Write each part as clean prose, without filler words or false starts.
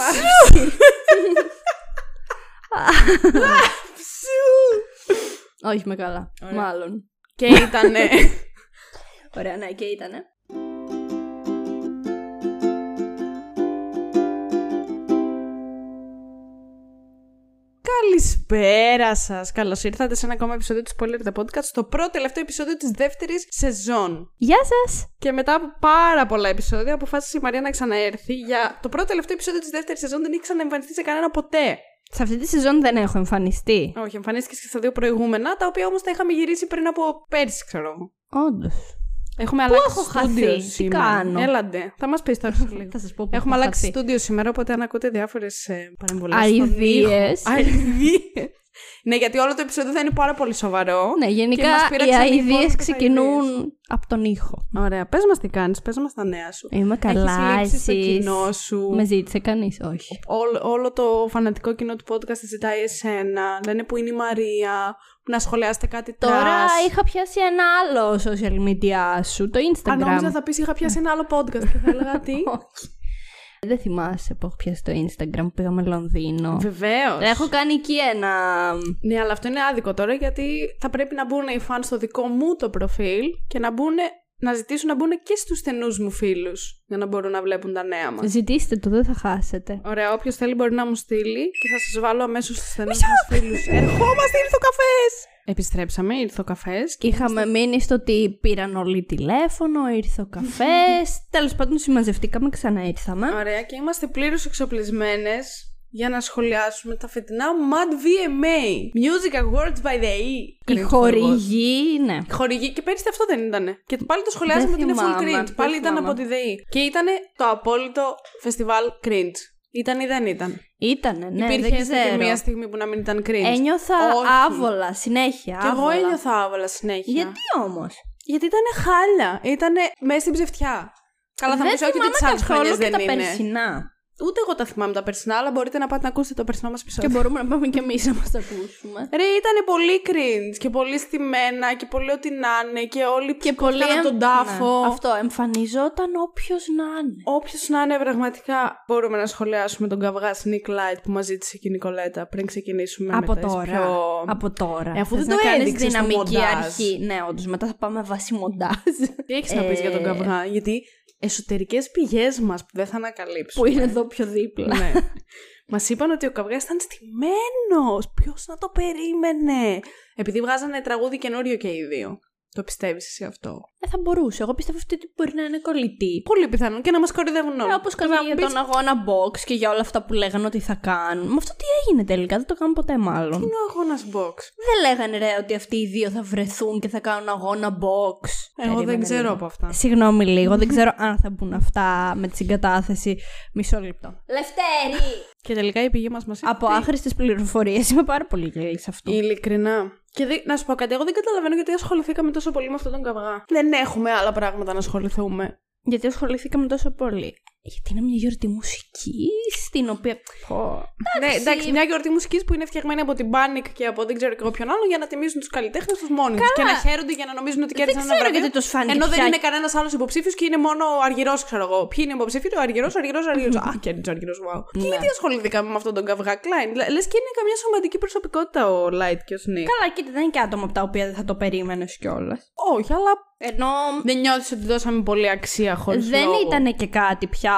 Αψού! Όχι με καλά, μάλλον. Και ήτανε. Ωραία, ναι, και ήτανε. Καλησπέρα σας. Καλώς ήρθατε σε ένα ακόμα επεισόδιο του Spoiler the Podcast, το πρώτο τελευταίο επεισόδιο της δεύτερης σεζόν. Γεια σας! Και μετά από πάρα πολλά επεισόδια, αποφάσισε η Μαρία να ξαναέρθει για το πρώτο τελευταίο επεισόδιο της δεύτερης σεζόν. Δεν έχει ξαναεμφανιστεί σε κανένα ποτέ. Σε αυτή τη σεζόν δεν έχω εμφανιστεί. Όχι, εμφανίστηκε και στα δύο προηγούμενα, τα οποία όμως τα είχαμε γυρίσει πριν από πέρσι, ξέρω εγώ. Όντως. Έχουμε αλλάξει στούντιο. Έλατε. Θα μας πεις τώρα λίγο. Θα σας πω. Έχουμε αλλάξει στούντιο σήμερα, οπότε αν ακούτε διάφορες παρεμβολές. Αηδίες. Ναι, γιατί όλο το επεισόδιο θα είναι πάρα πολύ σοβαρό. Ναι, γενικά οι αηδίες ξεκινούν από τον ήχο. Ωραία. Πες μας τι κάνεις, πες μας τα νέα σου. Είμαι καλά. Έχεις λείψει το κοινό σου. Με ζήτησε κανείς, όχι. Όλο το φανατικό κοινό του podcast ζητάει εσένα. Λένε που είναι η Μαρία. Να σχολιάσετε κάτι τώρα. Τώρα είχα πιάσει ένα άλλο social media σου, το Instagram. Αν νόμιζα θα πεις είχα πιάσει ένα άλλο podcast και θα έλεγα τι. Όχι. Δεν θυμάσαι που έχω πιάσει το Instagram που πήγαμε Λονδίνο. Βεβαίως. Έχω κάνει εκεί ένα. Ναι, αλλά αυτό είναι άδικο τώρα γιατί θα πρέπει να μπουν οι fans στο δικό μου το προφίλ και να μπουν. Να ζητήσουν να μπουν και στους στενούς μου φίλους για να μπορούν να βλέπουν τα νέα μας. Ζητήστε το, δεν θα χάσετε. Ωραία, όποιος θέλει μπορεί να μου στείλει και θα σας βάλω αμέσως στους στενούς μου φίλους. Ερχόμαστε, ήρθε ο καφές! Επιστρέψαμε, ήρθε ο καφές. Είχαμε μείνει στο ότι πήραν όλοι τηλέφωνο, ήρθε ο καφές. Τέλος πάντων, συμμαζευτήκαμε, ξανά ήρθαμε. Ωραία, και είμαστε πλήρως εξοπλισμένες για να σχολιάσουμε τα φετινά Mad VMA Music Awards by the E. Η χορηγή, ναι. Η χορηγή και πέρυσι αυτό δεν ήτανε. Και πάλι το σχολιάζουμε ότι είναι full cringe. Πάλι ήταν από τη ΔΕΗ. Και ήτανε το απόλυτο φεστιβάλ cringe. Ήταν ή δεν ήταν. Ήτανε, ναι. Υπήρχε και μία στιγμή που να μην ήταν cringe. Ένιωθα άβολα συνέχεια. Και εγώ ένιωθα άβολα συνέχεια. Γιατί όμως? Γιατί ήτανε χάλια. Ήτανε μέσα στην ψευτιά. Καλά, θα μου πεις όχι τι άλλες χρονιές δεν είναι. Ούτε εγώ τα θυμάμαι τα περσινά, αλλά μπορείτε να πάτε να ακούσετε το περσινό μας επεισόδιο. Και μπορούμε να πάμε και εμείς να μας τα ακούσουμε. Ρε, ήταν πολύ cringe και πολύ στημένα και πολύ ό,τι να είναι και όλοι ψυχόφταναν τον τάφο. Ναι. Αυτό, εμφανιζόταν όποιος να είναι. Όποιος να είναι, πραγματικά. Μπορούμε να σχολιάσουμε τον καυγά Σνικ Λάιτ που μας ζήτησε και η Νικολέτα πριν ξεκινήσουμε από μετά. Τώρα. Πιο... Από τώρα. Αφού δεν το έδειξε δυναμική αρχή. Ναι, όντως, μετά θα πάμε βασιμοντάζ. Τι έχεις να πεις για τον καυγά, γιατί. Εσωτερικές πηγές μας που δεν θα ανακαλύψουμε. Που είναι εδώ πιο δίπλα. Ναι. Μας είπαν ότι ο καυγάς ήταν στημένος. Ποιος να το περίμενε. Επειδή βγάζανε τραγούδι καινούριο και οι δύο. Το πιστεύεις εσύ αυτό? Θα μπορούσε. Εγώ πιστεύω αυτή ότι μπορεί να είναι κολλητή. Πολύ πιθανόν και να μας κορυδεύουν όλοι. Όπως κάνουν για τον αγώνα box και για όλα αυτά που λέγανε ότι θα κάνουν. Μα αυτό τι έγινε τελικά, δεν το κάνουν ποτέ μάλλον. Τι είναι ο αγώνας box? Δεν λέγανε ρε ότι αυτοί οι δύο θα βρεθούν και θα κάνουν αγώνα box. Εγώ δεν ξέρω από αυτά. Συγγνώμη λίγο, δεν ξέρω αν θα μπουν αυτά με τη συγκατάθεση. Μισό λεπτό. Λευτέρη! Και τελικά η πηγή μας είπε. Από άχρηστες πληροφορίες είμαι πάρα πολύ γελή σε αυτό. Ειλικρινά. Και να σου πω κάτι, εγώ δεν καταλαβαίνω γιατί ασχοληθήκαμε τόσο πολύ με αυτόν τον καυγά. Δεν έχουμε άλλα πράγματα να ασχοληθούμε. Γιατί ασχοληθήκαμε τόσο πολύ? Γιατί είναι μια γιορτή μουσικής, στην οποία. Ναι, εντάξει, μια γιορτή μουσικής που είναι φτιαγμένη από την Panic και από δεν ξέρω και εγώ ποιον άλλον για να τιμίζουν τους καλλιτέχνες τους μόνοι τους. Και να χαίρονται για να νομίζουν ότι κέρδισαν ένα βραβείο. Ενώ δεν είναι κανένας άλλος υποψήφιος και είναι μόνο ο Αργυρός, ξέρω εγώ. Ποιοι είναι υποψήφιοι, ο Αργυρός, ο Αργυρός, ο Αργυρός. Α, κέρδισε ο Αργυρός, wow. Και γιατί ασχοληθήκαμε με αυτόν τον καυγά, Κλάιν. Λες και είναι καμιά σωματική προσωπικότητα ο Light και ο Sneak. Καλά, κοίτα, δεν είναι και άτομα από τα οποία δεν θα το περίμενε κιόλα. Όχι, αλλά. Ενώ. Δεν νιώθεις ότι δώσαμε πολύ αξία χωρίς λόγο. Δεν ήταν και κάτι πια.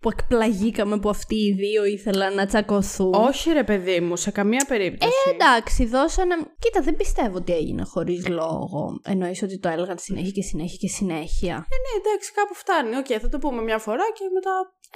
Που εκπλαγήκαμε που αυτοί οι δύο ήθελαν να τσακωθούν. Όχι ρε παιδί μου, σε καμία περίπτωση. Εντάξει, δώσανε. Κοίτα, δεν πιστεύω ότι έγινε χωρίς λόγο. Εννοείς ότι το έλεγαν συνέχεια και συνέχεια και συνέχεια. Ναι, εντάξει, κάπου φτάνει. Οκ, θα το πούμε μια φορά και μετά.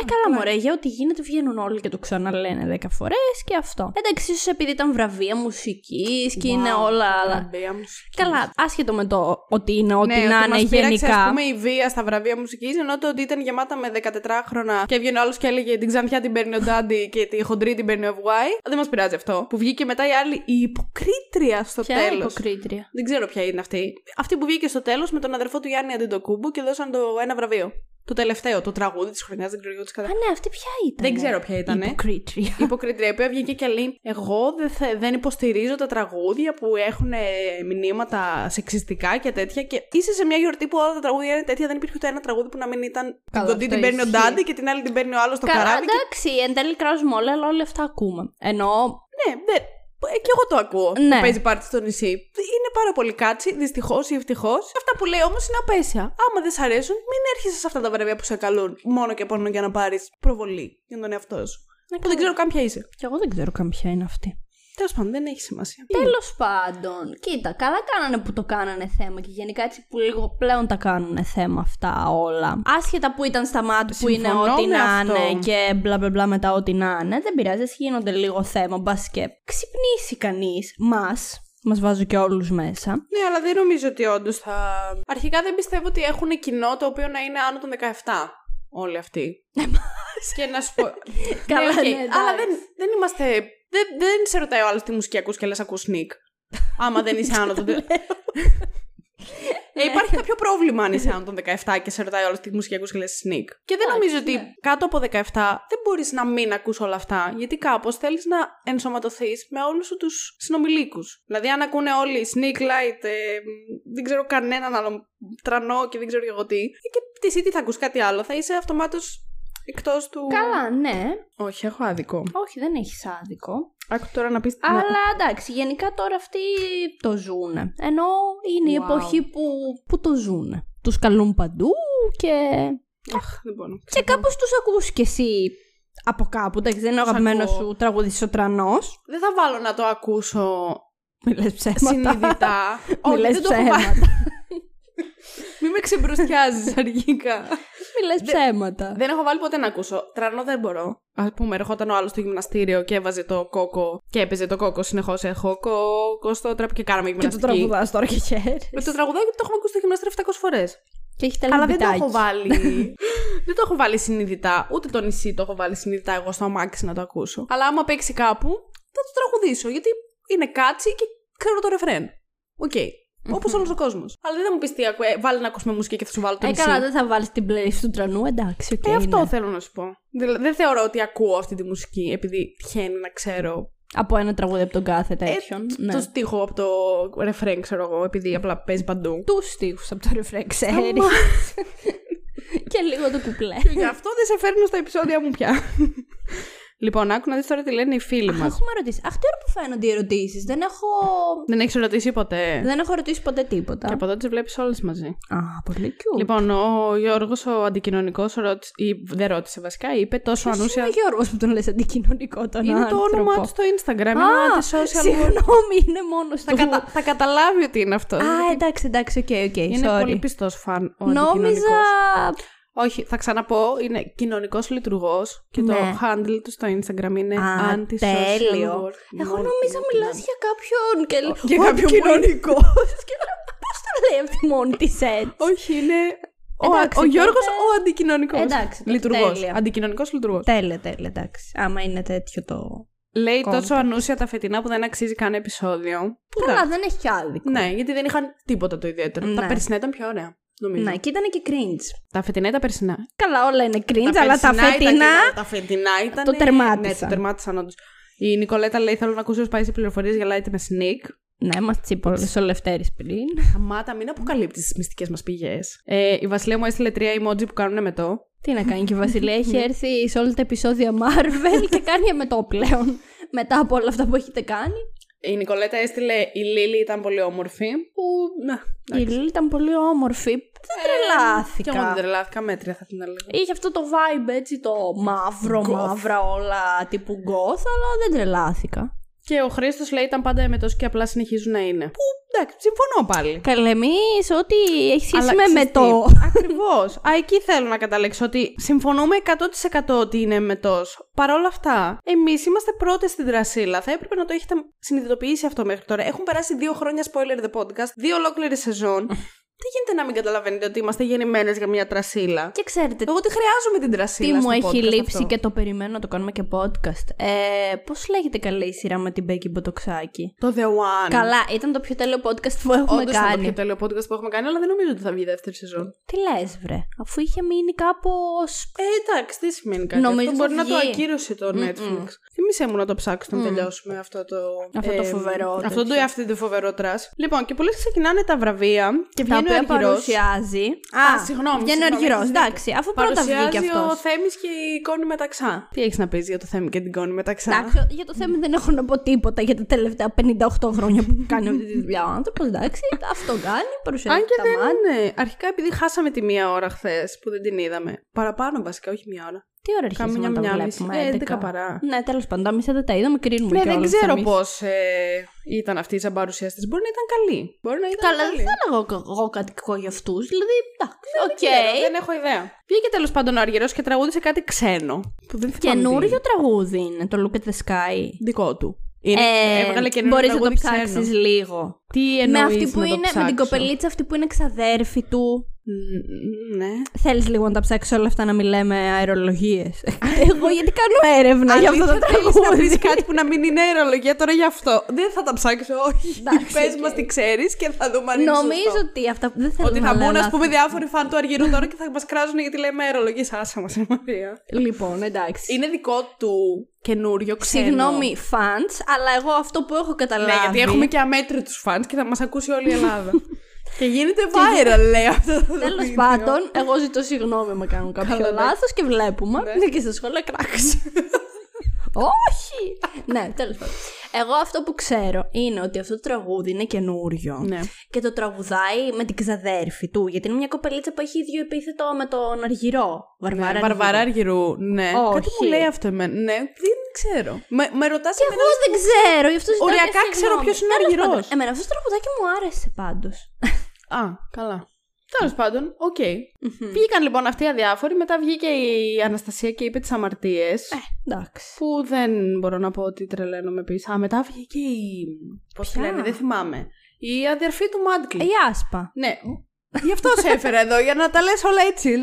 Καλά, μωρέ, για ό,τι γίνεται βγαίνουν όλοι και το ξαναλένε 10 φορές και αυτό. Εντάξει, ίσως επειδή ήταν βραβεία μουσικής και είναι όλα. Βραβεία μουσικής. Καλά, άσχετο με το ότι είναι ό,τι να είναι γενικά. Ας πούμε η βία στα βραβεία μουσικής, ενώ το ότι ήταν γεμάτα με 14χρονα και έβγαινε άλλο και έλεγε την ξανθιά την παίρνει ο Ντάντη και τη χοντρή την παίρνει ο Αυγουάη. Δεν μας πειράζει αυτό. Που βγήκε μετά η άλλη, η υποκρίτρια στο τέλος. Ποια υποκρίτρια? Δεν ξέρω ποια είναι αυτή. Αυτή που βγήκε στο τέλος με τον αδερφό του Γιάννη Αντιτοκούμπου και δώσαν το ένα βραβείο. το τελευταίο, το τραγούδι της χρονιάς, δεν ξέρω τι κατά. Α, ναι, αυτή ποια ήταν. Δεν ξέρω ποια ήταν. Υποκρίτρια. Υποκρίτρια, η οποία βγήκε και λέει: εγώ δεν υποστηρίζω τα τραγούδια που έχουν μηνύματα σεξιστικά και τέτοια. Και είσαι σε μια γιορτή που όλα τα τραγούδια είναι τέτοια, δεν υπήρχε ούτε ένα τραγούδι που να μην ήταν. Την κοντή την παίρνει ο Ντάντη και την άλλη την παίρνει ο άλλος στο καράβι. Εντάξει, εν τέλει κράζουμε όλα, αλλά όλα αυτά ακούμε. Ενώ. Ναι, και εγώ το ακούω. Ναι. Που παίζει πάρτι στο νησί. Είναι πάρα πολύ κάτσι, δυστυχώς ή ευτυχώς. Αυτά που λέει όμως είναι απέσια. Άμα δεν σ' αρέσουν, μην έρχεσαι σε αυτά τα βραβεία που σε καλούν. Μόνο και μόνο για να πάρεις προβολή για τον εαυτό σου. Ναι, που δεν ξέρω καν ποια είσαι. Και εγώ δεν ξέρω καν ποια είναι αυτή. Τέλος πάντων, δεν έχει σημασία. Τέλος πάντων, κοίτα, καλά κάνανε που το κάνανε θέμα και γενικά έτσι που λίγο πλέον τα κάνουνε θέμα αυτά όλα. Άσχετα που ήταν στα μάτια που είναι ό,τι να είναι και μπλα μπλα μπλα μετά ό,τι να είναι, δεν πειράζει, γίνονται λίγο θέμα. Μπας και ξυπνήσει κανείς μας. Μας βάζω και όλους μέσα. Ναι, αλλά δεν νομίζω ότι όντως θα. Αρχικά δεν πιστεύω ότι έχουν κοινό το οποίο να είναι άνω των 17. Όλοι αυτοί. Και να σου πω. Καλά, ναι, okay. Ναι, αλλά δεν είμαστε. Δεν σε ρωτάει ο άλλος τι μουσική ακούς και λες ακούς Σνικ. Άμα δεν είσαι άνω των. Υπάρχει κάποιο πρόβλημα αν είσαι άνω των 17 και σε ρωτάει ο άλλος τι μουσική ακούς και λες Σνικ. Και δεν νομίζω ότι κάτω από 17 δεν μπορείς να μην ακούς όλα αυτά. Γιατί κάπως θέλεις να ενσωματωθείς με όλους τους συνομιλίκους. Δηλαδή, αν ακούνε όλοι Σνικ Λάιτ, δεν ξέρω κανέναν άλλον, Τρανό και δεν ξέρω εγώ τι. Και τι θα ακούς κάτι άλλο, θα είσαι αυτομάτως. Εκτός του. Καλά, ναι. Όχι, έχω άδικο. Όχι, δεν έχεις άδικο. Άκου τώρα να πεις. Αλλά ναι. Εντάξει, γενικά τώρα αυτοί το ζουνε. Ενώ είναι η εποχή που το ζουνε. Τους καλούν παντού και. Αχ, δεν μπορώ. Και κάπως τους ακούς κι εσύ από κάπου. Εντάξει, δεν είναι ο αγαπημένος σου τραγουδιστής ο Τρανός. Δεν θα βάλω να το ακούσω. Μιλές ψέματα. Συνειδητά. Μιλές ψέματα. Μην με ξεμπροστιάζεις αργικά. Μιλάς ψέματα. Δεν έχω βάλει ποτέ να ακούσω. Τρανό δεν μπορώ. Ας πούμε, ερχόταν ο άλλος στο γυμναστήριο και έβαζε το κόκο. Και έπαιζε το κόκο. Συνεχώς έχω κόκο στο τραπ και κάναμε γυμναστική. Και το τραγουδάς τώρα και χαίρεσαι. Με το τραγουδάκι το έχουμε ακούσει στο γυμναστήριο 700 φορές. Και έχει τελειώσει. Αλλά δεν το έχω βάλει. Δεν το έχω βάλει συνειδητά. Ούτε το νησί το έχω βάλει συνειδητά εγώ στο αμάξι να το ακούσω. Αλλά άμα παίξει κάπου, θα το τραγουδήσω. Γιατί είναι κάτσι και ξέρω το ρεφρέν. Οκ. Okay. Όπως όλος ο κόσμος. Αλλά δεν θα μου πεις τι βάλει να ακούσουμε μουσική και θα σου βάλω το νησί. Καλά, δεν θα βάλεις την playlist του Τρανού, εντάξει. Okay, αυτό θέλω να σου πω. Δεν θεωρώ ότι ακούω αυτή τη μουσική επειδή τυχαίνει να ξέρω. Από ένα τραγούδι από τον κάθε τέτοιο. Ναι. Το στίχο από το ρεφρέν, ξέρω εγώ, επειδή απλά παίζει παντού. Του στίχους από το ρεφρέν, ξέρεις. Και λίγο το κουπλέ. Και γι' αυτό δεν σε φέρνω στα επεισόδια μου πια. Λοιπόν, άκου να δεις τώρα τι λένε οι φίλοι μας. Έχουμε ερωτήσει. Αυτή ώρα που φαίνονται οι ερωτήσεις. Δεν έχω. Δεν έχεις ερωτήσει ποτέ. Δεν έχω ερωτήσει ποτέ τίποτα. Και από εδώ τις βλέπεις όλες μαζί. Α, πολύ cute. Λοιπόν, ο Γιώργος ο αντικοινωνικός δεν ρώτησε βασικά, είπε τόσο ανούσια. Είναι ο Γιώργος που τον λες αντικοινωνικό τον άνθρωπο. Είναι το όνομά του στο Instagram. Είναι social. Συγγνώμη, είναι μόνος του. Θα καταλάβει ότι είναι αυτό. Α, εντάξει, οκ. Είναι πολύ πιστός φαν. Νόμιζα. Όχι, θα ξαναπώ, είναι κοινωνικός λειτουργός και ναι. Το handle του στο Instagram είναι anti-social. Τέλειο. Εγώ νομίζω μιλάς για κάποιον και για κάποιον κοινωνικός. Και πώς το λέει αυτή μόνη της έτσι. Όχι, είναι ο Γιώργος ο αντικοινωνικός. Εντάξει, λειτουργός. Αντικοινωνικός λειτουργός. Τέλεια, εντάξει. Άμα είναι τέτοιο το. Λέει τόσο ανούσια τα φετινά που δεν αξίζει καν επεισόδιο. Καλά, δεν έχει κι άδικο. Ναι, γιατί δεν είχαν τίποτα το ιδιαίτερο. Τα περσινά ήταν πιο ωραία. Νομίζω. Να, και ήταν και cringe. Τα φετινά ή τα περσινά. Καλά, όλα είναι cringe, αλλά τα φετινά. Τα φετινά ήταν. Το τερμάτισαν. Ναι, το τερμάτισαν όντως. Η Νικολέτα λέει: θέλω να ακούσω ως πάει σε πληροφορίες για Light με Sneak. Ναι, μας τσίπολες ο Λευτέρης πριν. Αμάτα, μην αποκαλύπτεις τις μυστικές μας πηγές. Η Βασιλεία μου έστειλε 3 emoji που κάνουνε με το. Τι να κάνει και η Βασιλεία, έχει έρθει σε όλα τα επεισόδια Marvel και κάνει με το πλέον. Μετά από όλα αυτά που έχετε κάνει. Η Νικολέτα έστειλε η Λίλη ήταν πολύ όμορφη. Η Λίλη ήταν πολύ όμορφη. Δεν τρελάθηκα. Και εγώ δεν τρελάθηκα, μέτρια θα την έλεγα. Είχε αυτό το vibe έτσι, το μαύρο, μαύρα όλα τύπου goth, αλλά δεν τρελάθηκα. Και ο Χρήστος λέει ήταν πάντα εμετός και απλά συνεχίζουν να είναι. Που εντάξει, συμφωνώ πάλι. Καλά, εμείς ό,τι έχει σχέση με εμετό. Ακριβώς. Α, εκεί θέλω να καταλήξω ότι συμφωνούμε 100% ότι είναι εμετός. Παρ' όλα αυτά, εμείς είμαστε πρώτες στην τρασίλα. Θα έπρεπε να το έχετε συνειδητοποιήσει αυτό μέχρι τώρα. Έχουν περάσει 2 χρόνια Spoiler the Podcast, 2 ολόκληρες σεζόν. Τι γίνεται να μην καταλαβαίνετε ότι είμαστε γεννημένες για μια τρασίλα. Και ξέρετε. Εγώ τι χρειάζομαι την τρασίλα. Τι μου έχει λείψει αυτό. Και το περιμένω, το κάνουμε και podcast. Πώς λέγεται καλή η σειρά με την Μπέκη Μποτοξάκη. Το The One. Καλά, ήταν το πιο τέλειο podcast που έχουμε όντως κάνει. Ήταν το πιο τέλειο podcast που έχουμε κάνει, αλλά δεν νομίζω ότι θα βγει δεύτερη σεζόν. Τι λες, βρε. Αφού είχε μείνει κάπως. Εντάξει, τι σημαίνει κάτι. Νομίζω αυτό μπορεί να το ακύρωσε το Netflix. Θυμήσέ μου να το ψάξω να τελειώσουμε αυτό το. Αυτό το φοβερό. Αυτό το ή αυτή τη φοβερό τρας. Λοιπόν, και πολλές ξεκινάνε τα βραβεία και βγαίνουν. Που παρουσιάζει. Α, συγγνώμη. Για Αργυρός. Εντάξει, αφού πρώτα βγήκε αυτό. Ο Θέμης και η Κόνη Μεταξά. Τι έχεις να πεις για το Θέμη και την Κόνη Μεταξά. Εντάξει, για το Θέμη δεν έχω να πω τίποτα για τα τελευταία 58 χρόνια που κάνει αυτή τη δουλειά ο άνθρωπος. Εντάξει, αυτό κάνει. Παρουσιάζει τα μάτια. Ναι, αρχικά επειδή χάσαμε τη μία ώρα χθες που δεν την είδαμε. Παραπάνω βασικά, όχι μία ώρα. Τι ώρα αρχίσαμε να τα βλέπουμε, 11 παρά. Ναι, τέλος πάντων, τα μισά τα είδαμε, κρίνουμε. Δεν ξέρω πώς ήταν αυτή η σαν παρουσιαστής. Μπορεί να ήταν καλή. Καλά, δεν θέλω εγώ κάτι κακό για αυτούς. Δηλαδή, εντάξει, οκ. Δεν έχω ιδέα. Βγήκε τέλος πάντων ο Αργυρός και τραγούδισε κάτι ξένο. Καινούριο τραγούδι είναι το Look at the Sky. Δικό του. Μπορείς να το ψάξεις λίγο. Τι εννοείς να το ψάξω. Με την κοπελίτσα αυτή που είναι ξαδέρφη του. Ναι. Θέλεις λίγο να τα ψάξεις όλα αυτά να μην λέμε αερολογίες. Εγώ γιατί κάνω έρευνα για αυτό το τραγούδι. Αν θέλεις να πεις κάτι που να μην είναι αερολογία τώρα γι' αυτό. Δεν θα τα ψάξω, όχι. Πες μας τι ξέρεις και θα δούμε αν είναι σωστό. Νομίζω ότι αυτά δεν θέλω να λέμε. Ότι θα μπουν ας πούμε διάφοροι φαν του Αργυρού τώρα και θα μας κράζουν γιατί λέμε αερολογίες. Άσα μας η Μαρία. Λοιπόν, εντάξει. Είναι δικό του. Καινούριο, ξένο. Συγγνώμη, fans, αλλά εγώ αυτό που έχω καταλάβει. Ναι, γιατί έχουμε και αμέτρητους fans και θα μας ακούσει όλη η Ελλάδα. Και γίνεται viral, λέει αυτό. Τέλος πάντων, εγώ ζητώ συγγνώμη με κάνω κάποιο λάθος και βλέπουμε. Ναι, και στα σχόλια κράξ. Όχι! Ναι, τέλος πάντων. Εγώ αυτό που ξέρω είναι ότι αυτό το τραγούδι είναι καινούριο. Ναι. Και το τραγουδάει με την ξαδέρφη του. Γιατί είναι μια κοπελίτσα που έχει ίδιο επίθετο με τον Αργυρό. Βαρβάρα Αργυρού, ναι. Όχι. Κάτι μου λέει αυτό εμένα. Ναι, δεν ξέρω. Με ρωτάς και εγώ δεν ξέρω. Οριακά ξέρω ποιος είναι ο Αργυρός. Εμένα αυτό το τραγουδάκι μου άρεσε πάντως. Α, καλά. Τέλος πάντων, οκ. Βγήκαν λοιπόν αυτοί αδιάφοροι. Μετά βγήκε η Αναστασία και είπε τις αμαρτίες. Εντάξει. Που δεν μπορώ να πω ότι τρελαίνομαι πίσω. Α, μετά βγήκε η. Πώς τη λένε, δεν θυμάμαι. Η αδερφή του Μάντκλι. Η Άσπα. Ναι. Γι' αυτό σε έφερα εδώ, για να τα λες όλα έτσι.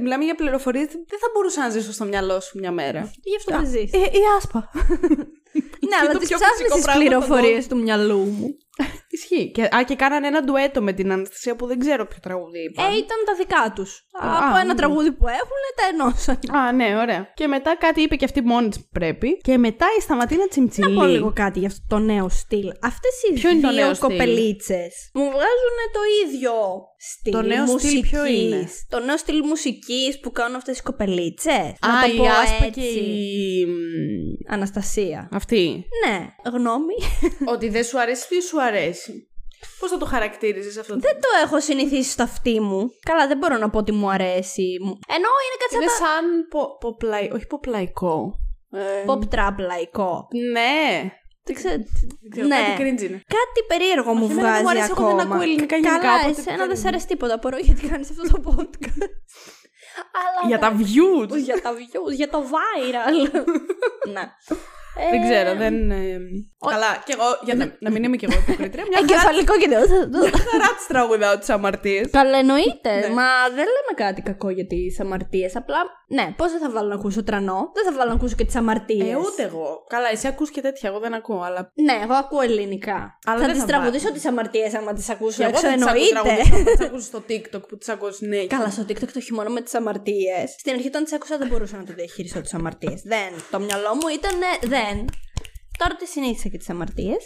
Μιλάμε για πληροφορίες. Δεν θα μπορούσα να ζήσω στο μυαλό σου μια μέρα. Γι' αυτό δεν ζεις. Η Άσπα. Ναι, αλλά τις ψάχνεις τις πληροφορίες του μυαλού μου. Ισχύει. Και κάνανε ένα ντουέτο με την Αναστασία που δεν ξέρω ποιο τραγούδι είπαν. Ήταν τα δικά τους. Από ένα τραγούδι που έχουν τα ενώσαν. Α, ναι, ωραία. Και μετά κάτι είπε και αυτή μόνη της που πρέπει. Και μετά η Σταματίνα Τσιμτσιλή. Να πω λίγο κάτι για αυτό το νέο στυλ. Αυτές οι δύο κοπελίτσες μου βγάζουν το ίδιο στυλ. Το νέο στυλ ποιο είναι? Το νέο στυλ μουσικής που κάνουν αυτές οι κοπελίτσες. Α, η Άσπα και η Αναστασία. Αυτή. Ναι, γνώμη. Ότι δεν σου αρέσει, τι σου αρέσει. Πώς θα το χαρακτήριζες αυτό? Δεν το έχω συνηθίσει στο αυτί μου. Καλά, δεν μπορώ να πω ότι μου αρέσει. Ενώ είναι κάτι σαν. Είναι σαν όχι ποπλαϊκό. Pop-trap λαϊκό. Ναι. Δεν ξέρω. Ναι. Κάτι περίεργο μου βγάζει. Δεν ακούω ελληνικά γενικά. Καλά, εσένα δεν σ' αρέσει τίποτα. Μπορώ γιατί κάνεις αυτό το podcast. Για τα views. Για το viral. Ναι. Δεν ξέρω, δεν. Καλά, και εγώ. Για να μην είμαι κι εγώ υποκριτρία. Εγκεφαλικό και δεν. Χαρά τη τραγουδάω τις αμαρτίες. Καλά, εννοείται. Μα δεν λέμε κάτι κακό για τις αμαρτίες. Απλά. Ναι, πώς δεν θα βάλω να ακούσω Τρανό. Δεν θα βάλω να ακούσω και τις αμαρτίες. Ούτε εγώ. Καλά, εσύ ακούς και τέτοια. Εγώ δεν ακούω, αλλά. Ναι, εγώ ακούω ελληνικά. Αλλά θα τις τραγουδήσω τις αμαρτίες άμα τις ακούσω. Εγώ δεν τις ακούσω στο TikTok που τις ακούω συνέχεια. Καλά, στο TikTok το χειμώνα με τις αμαρτίες. Στην αρχή όταν τις ακούσα δεν μπορούσα να το διαχειριστώ τις αμαρτίες. Δεν. Το μυαλό μου ήταν. Τώρα τη συνήθισα και τις αμαρτίες.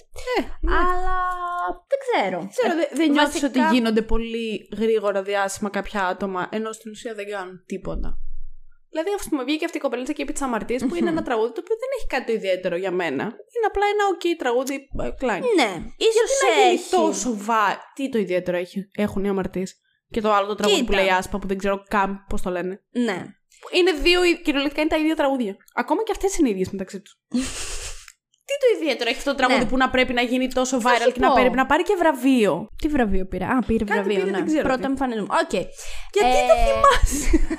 Ναι. Αλλά δεν ξέρω. Δεν νιώθεις ότι γίνονται πολύ γρήγορα διάσημα κάποια άτομα, ενώ στην ουσία δεν κάνουν τίποτα. Δηλαδή, α πούμε, βγήκε αυτή η κοπελίτσα και είπε τις αμαρτίες, που είναι ένα τραγούδι το οποίο δεν έχει κάτι ιδιαίτερο για μένα. Είναι απλά ένα οκ τραγούδι. Ναι. Ίσως έχει τόσο Τι το ιδιαίτερο έχουν οι αμαρτίες. Και το άλλο το τραγούδι που λέει Άσπα, που δεν ξέρω καν πώς το λένε. Ναι. Είναι δύο, κυριολεκτικά είναι τα ίδια τραγούδια. Ακόμα και αυτές είναι οι ίδιες μεταξύ τους. Τι το ιδιαίτερο έχει αυτό το τραγούδι που να πρέπει να γίνει τόσο viral και να πάρει και βραβείο? Τι βραβείο πήρα? Α, πήρε βραβείο, ναι. Πρώτα εμφανίζομαι. Οκ. Γιατί το θυμάσαι?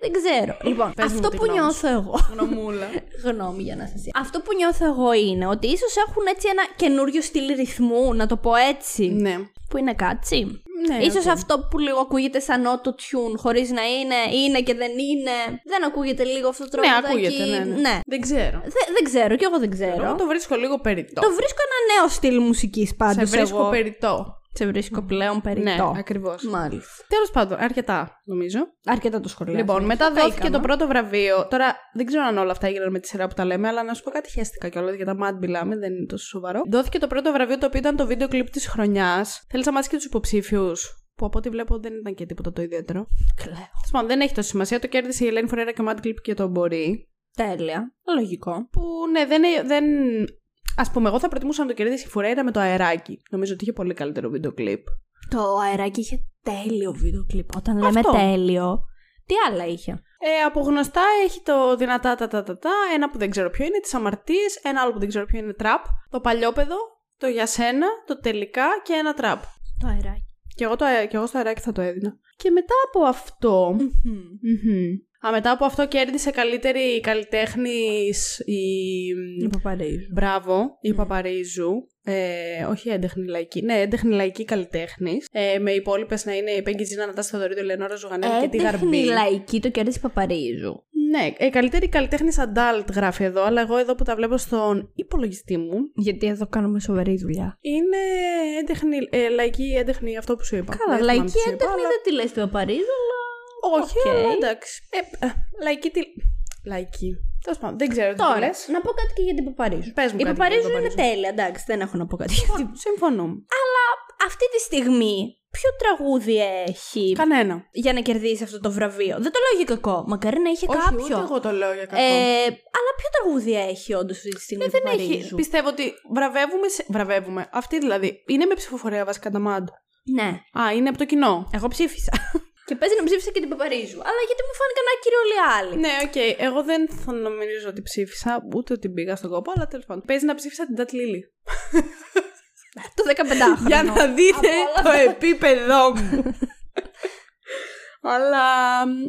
Δεν ξέρω. Λοιπόν, αυτό που νιώθω εγώ. Γνωμούλα. Γνώμη για να σας πω. Αυτό που νιώθω εγώ είναι ότι ίσως έχουν έτσι ένα καινούριο στυλ ρυθμού, να το πω έτσι. Ναι. Που είναι κάτσι. Ναι, ίσως okay. Αυτό που λίγο ακούγεται σαν auto-tune, χωρίς να είναι, είναι και δεν είναι. Δεν ακούγεται λίγο αυτό το τρόπο. Ναι, ακούγεται, ναι, ναι. Ναι. Δεν ξέρω. Δεν ξέρω, κι εγώ δεν ξέρω. Εγώ το βρίσκω λίγο περιττό. Το βρίσκω ένα νέο στυλ μουσικής πάντως. Σε βρίσκω εγώ περιττό. Σε βρίσκω πλέον περιττό. Ναι, ακριβώς. Μάλιστα. Τέλος πάντων, αρκετά νομίζω. Αρκετά το σχολείο. Λοιπόν, μετά δόθηκε το πρώτο βραβείο. Τώρα δεν ξέρω αν όλα αυτά έγιναν με τη σειρά που τα λέμε, αλλά να σου πω κάτι χαίστηκα κιόλας για τα Mad μιλάμε, δεν είναι τόσο σοβαρό. Δόθηκε το πρώτο βραβείο, το οποίο ήταν το βίντεο κλιπ της χρονιάς. Θέλεις να μάθεις και τους υποψήφιους, που από ό,τι βλέπω δεν ήταν και τίποτα το ιδιαίτερο. Κλαίω. Δεν έχει τόση σημασία. Το κέρδισε η Ελένη Φουρέιρα και Mad Clip και το μπορεί. Τέλεια. Λογικό. Που ναι, δεν. Ας πούμε, εγώ θα προτιμούσα να το κερδίσει η Φουρέιρα με το αεράκι. Νομίζω ότι είχε πολύ καλύτερο βίντεο κλιπ. Το αεράκι είχε τέλειο βίντεο κλιπ. Όταν λέμε τέλειο, τι άλλα είχε. Από γνωστά έχει το δυνατά τα, ένα που δεν ξέρω ποιο είναι, τις αμαρτίες, ένα άλλο που δεν ξέρω ποιο είναι, τραπ, το παλιόπαιδο, το για σένα, το τελικά και ένα τραπ. Το αεράκι. Και εγώ στο αεράκι θα το έδινα. Και μετά από αυτό. Μετά από αυτό κέρδισε καλύτερη καλλιτέχνη η Παπαρίζου. Μπράβο, η Παπαρίζου. Όχι έντεχνη λαϊκή. Ναι, έντεχνη λαϊκή καλλιτέχνη. Με υπόλοιπες να είναι η Βέγκες, η Αναστασία, το Δωρίδιο, η Ελενόρα Ζουγανέλη και τη Γαρμπή. Έντεχνη λαϊκή το κέρδισε η Παπαρίζου. Ναι, καλύτερη καλλιτέχνη adult γράφει εδώ, αλλά εγώ εδώ που τα βλέπω στον υπολογιστή μου. Γιατί εδώ κάνουμε σοβαρή δουλειά. Είναι έντεχνη, λαϊκή έντεχνη, αυτό που σου είπα. Καλά, λαϊκή έντεχνη δεν τη λες την Παπαρίζου, αλλά. Όχι, okay. Εντάξει. Λαϊκή. Λαϊκή. Τέλος πάντων, δεν ξέρω τι θα λες. Να πω κάτι και για την Παπαρίζου. Η Παπαρίζου είναι τέλεια, εντάξει, δεν έχω να πω κάτι. Συμφωνώ. Αλλά αυτή τη στιγμή, ποιο τραγούδι έχει. Κανένα. Για να κερδίσει αυτό το βραβείο. Δεν το λέω για κακό. Μακάρι να είχε κάποιο. Όχι, εγώ το λέω για κακό. Αλλά ποιο τραγούδι έχει όντως αυτή τη στιγμή. Ναι, δεν έχει. Πιστεύω ότι βραβεύουμε. Αυτή δηλαδή. Είναι με ψηφοφορία βασικά τα Mad. Ναι. Α, είναι από το κοινό. Εγώ ψήφισα. Και παίζει να ψήφισα και την Παπαρίζου. Αλλά γιατί μου φάνηκαν άκυροι όλοι οι άλλοι. Ναι, οκ. Okay. Εγώ δεν θα νομίζω ότι ψήφισα, ούτε ότι μπήκα στον κόπο, αλλά τέλος πάντων. Παίζει να ψήφισα την Ντάντη Λίλη. Το 15χρονο. Για να δείτε το επίπεδό μου. Αλλά.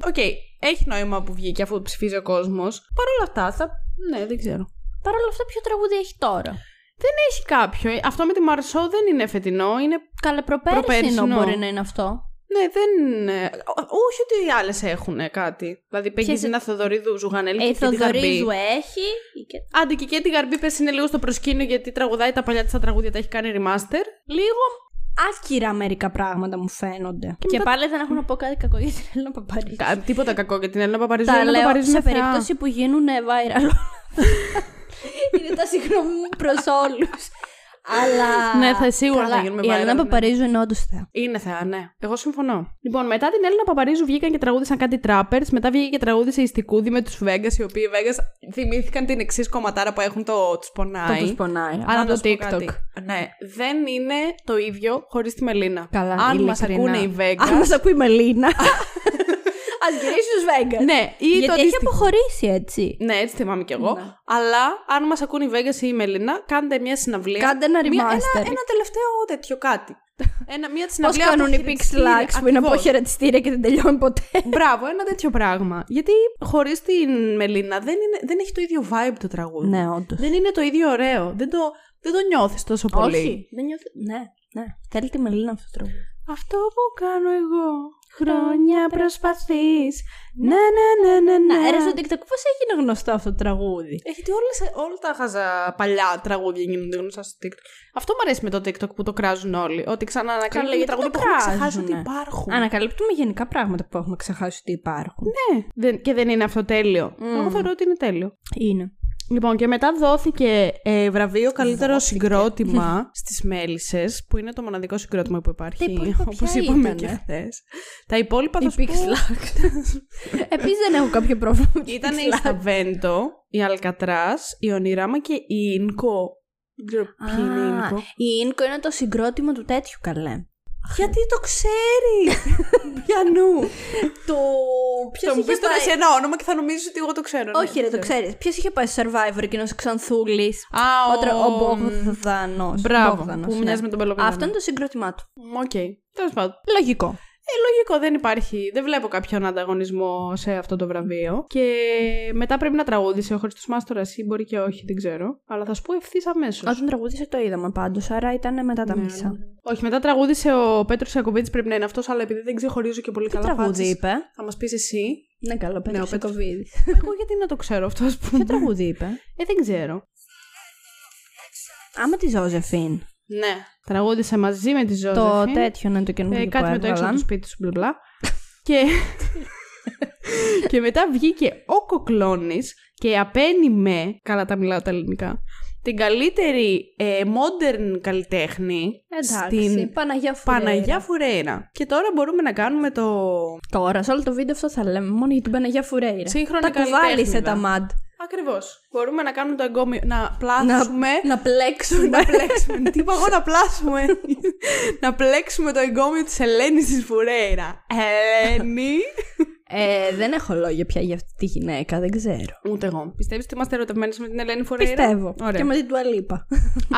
Οκ. Okay. Έχει νόημα που βγήκε αφού ψηφίζει ο κόσμος. Παρ' όλα αυτά θα. Ναι, δεν ξέρω. Παρ' όλα αυτά, ποιο τραγούδι έχει τώρα. Δεν έχει κάποιο. Αυτό με τη Μαρσό δεν είναι φετινό. Είναι. Καλά, προπέρσινο μπορεί να είναι αυτό. Ναι, δεν. Όχι ότι οι άλλες έχουν κάτι. Δηλαδή, παίγει ένα Θοδωρίδου Ζουγανέλη και Κέτη Γαρμπή. Θοδωρίδου έχει. Άντε και Κέτη Γαρμπή, πες είναι λίγο στο προσκήνιο γιατί τραγουδάει τα παλιά της τα τραγούδια, τα έχει κάνει remaster. Λίγο άκυρα μερικά πράγματα μου φαίνονται. Και μετά. Πάλι δεν έχω να πω κάτι κακό για την Ελένα Παπαρίζου. Τίποτα κακό για την Ελένα Παπαρίζου. Τα λέω σε περίπτωση που γίνουν viral. Είναι τα συγγνώμη μου προς όλους. Αλλά. Ναι, θα σίγουρα καλά, θα γίνουμε η Ελένα Παπαρίζου είναι όντως θεά. Είναι θεά, ναι. Εγώ συμφωνώ. Λοιπόν, μετά την Ελένα Παπαρίζου βγήκαν και τραγούδισαν κάτι trappers. Μετά βγήκε και τραγούδισε η Στικούδη με τους Βέγκες, οι οποίοι Βέγκες θυμήθηκαν την εξής κομματάρα που έχουν το τους πονάει. Αλλά το TikTok. Ναι. Δεν είναι το ίδιο χωρίς τη Μελίνα. Καλά, αν μας ακούνε οι Βέγκες. Αν μας ακούει η Μελίνα. Ας γυρίσει στους Βέγκες. Ναι, γιατί έχει αποχωρήσει έτσι. Ναι, έτσι θυμάμαι κι εγώ. Να. Αλλά αν μας ακούνε οι Βέγκες ή η Μελίνα, κάντε μια συναυλία. Κάντε ένα remaster. Ένα τελευταίο τέτοιο κάτι. Μια συναυλία. Πώς κάνουν οι Pixlax που είναι από χαιρετιστήρια και δεν τελειώνει ποτέ. Μπράβο, ένα τέτοιο πράγμα. Γιατί χωρίς την Μελίνα δεν έχει το ίδιο vibe το τραγούδι. Ναι, όντως. Δεν είναι το ίδιο ωραίο. Δεν το νιώθεις τόσο πολύ. Όχι. Δεν νιώθεις. Ναι. Θέλει τη Μελίνα αυτό το τραγούδι. Αυτό που κάνω εγώ. Χρόνια προσπαθείς. Ναι. Ρε στο TikTok πώς έγινε γνωστό αυτό το τραγούδι. Γιατί όλα τα χαζά παλιά τραγούδια γίνονται γνωστά στο TikTok. Αυτό μου αρέσει με το TikTok που το κράζουν όλοι. Ότι ξαναανακαλύπτουμε τραγούδια που έχουμε ξεχάσει ότι υπάρχουν. Ανακαλύπτουμε γενικά πράγματα που έχουμε ξεχάσει ότι υπάρχουν. Ναι. Και δεν είναι αυτό τέλειο. Εγώ θεωρώ ότι είναι τέλειο. Είναι. Λοιπόν, και μετά δόθηκε βραβείο καλύτερο συγκρότημα στις Μέλισσες, που είναι το μοναδικό συγκρότημα που υπάρχει, όπως είπαμε και χθες. Τα υπόλοιπα θα σου πω. Επίσης δεν έχω κάποιο πρόβλημα. Ήταν η Σταβέντο, η Αλκατράς, η Ονειράμα και η Ινκο. Δεν ξέρω ποιοι είναι η Ινκο. Η Ινκο είναι το συγκρότημα του τέτοιου, καλέ. Γιατί το ξέρει! Πιανού! Θα μου πεις τώρα εσύ ένα όνομα και θα νομίζεις ότι εγώ το ξέρω. Όχι, ρε, το ξέρεις. Ποιος είχε πάει στο Survivor, εκείνος ο Ξανθούλης. Ο Μπογδάνος. Μπράβο. Που μοιάζει με τον Πελοποννήσιο. Αυτό είναι το συγκρότημά του. Οκ. Τέλος πάντων. Λογικό. Λογικό, δεν υπάρχει. Δεν βλέπω κάποιον ανταγωνισμό σε αυτό το βραβείο. Και μετά πρέπει να τραγούδισε ο Χρήστος Μάστορας, ή μπορεί και όχι, δεν ξέρω. Αλλά θα σου πω ευθύς αμέσως. Όταν τραγούδισε το είδαμε πάντως, άρα ήταν μετά τα μίσα. Όχι, μετά τραγούδισε ο Πέτρος Ιακωβίτης, πρέπει να είναι αυτός, αλλά επειδή δεν ξεχωρίζω και πολύ τι καλά φάτσες. Είπε. Θα μας πεις εσύ. Ναι, καλό, Πέτρος Ιακωβίτης. Εγώ γιατί να το ξέρω αυτό, ας πούμε. Ποιο τραγούδι είπε? Δεν ξέρω. Άμα τη Ζοζεφίν. Ναι, τραγούδισε μαζί με τη Ζοζεφίν. Το τέτοιο είναι το καινούργιο που έβγαλαν. Κάτι με το έξω του σπίτι σου, μπλα. Και... και μετά βγήκε ο Κοκλώνης και απένει με, καλά τα μιλάω τα ελληνικά, την καλύτερη modern καλλιτέχνη. Εντάξει, στην Παναγιά Φουρέιρα. Και τώρα μπορούμε να κάνουμε το... Τώρα, σε όλο το βίντεο αυτό θα λέμε μόνο για την Παναγιά Φουρέιρα. Σύγχρονα καλλιτέχνη. Τα κουβάλισε τα Mad. Ακριβώς. Μπορούμε να κάνουμε το εγκόμιο. Να πλάσουμε. Να πλέξουμε. Τι είπα εγώ, να πλάσουμε. Να πλέξουμε το εγκόμιο της Ελένης της Φουρέιρα. Ελένη. Δεν έχω λόγια πια για αυτή τη γυναίκα, δεν ξέρω. Ούτε εγώ. Πιστεύεις ότι είμαστε ερωτευμένες με την Ελένη Φουρέιρα? Πιστεύω. Ωραία. Και με την Dua Lipa.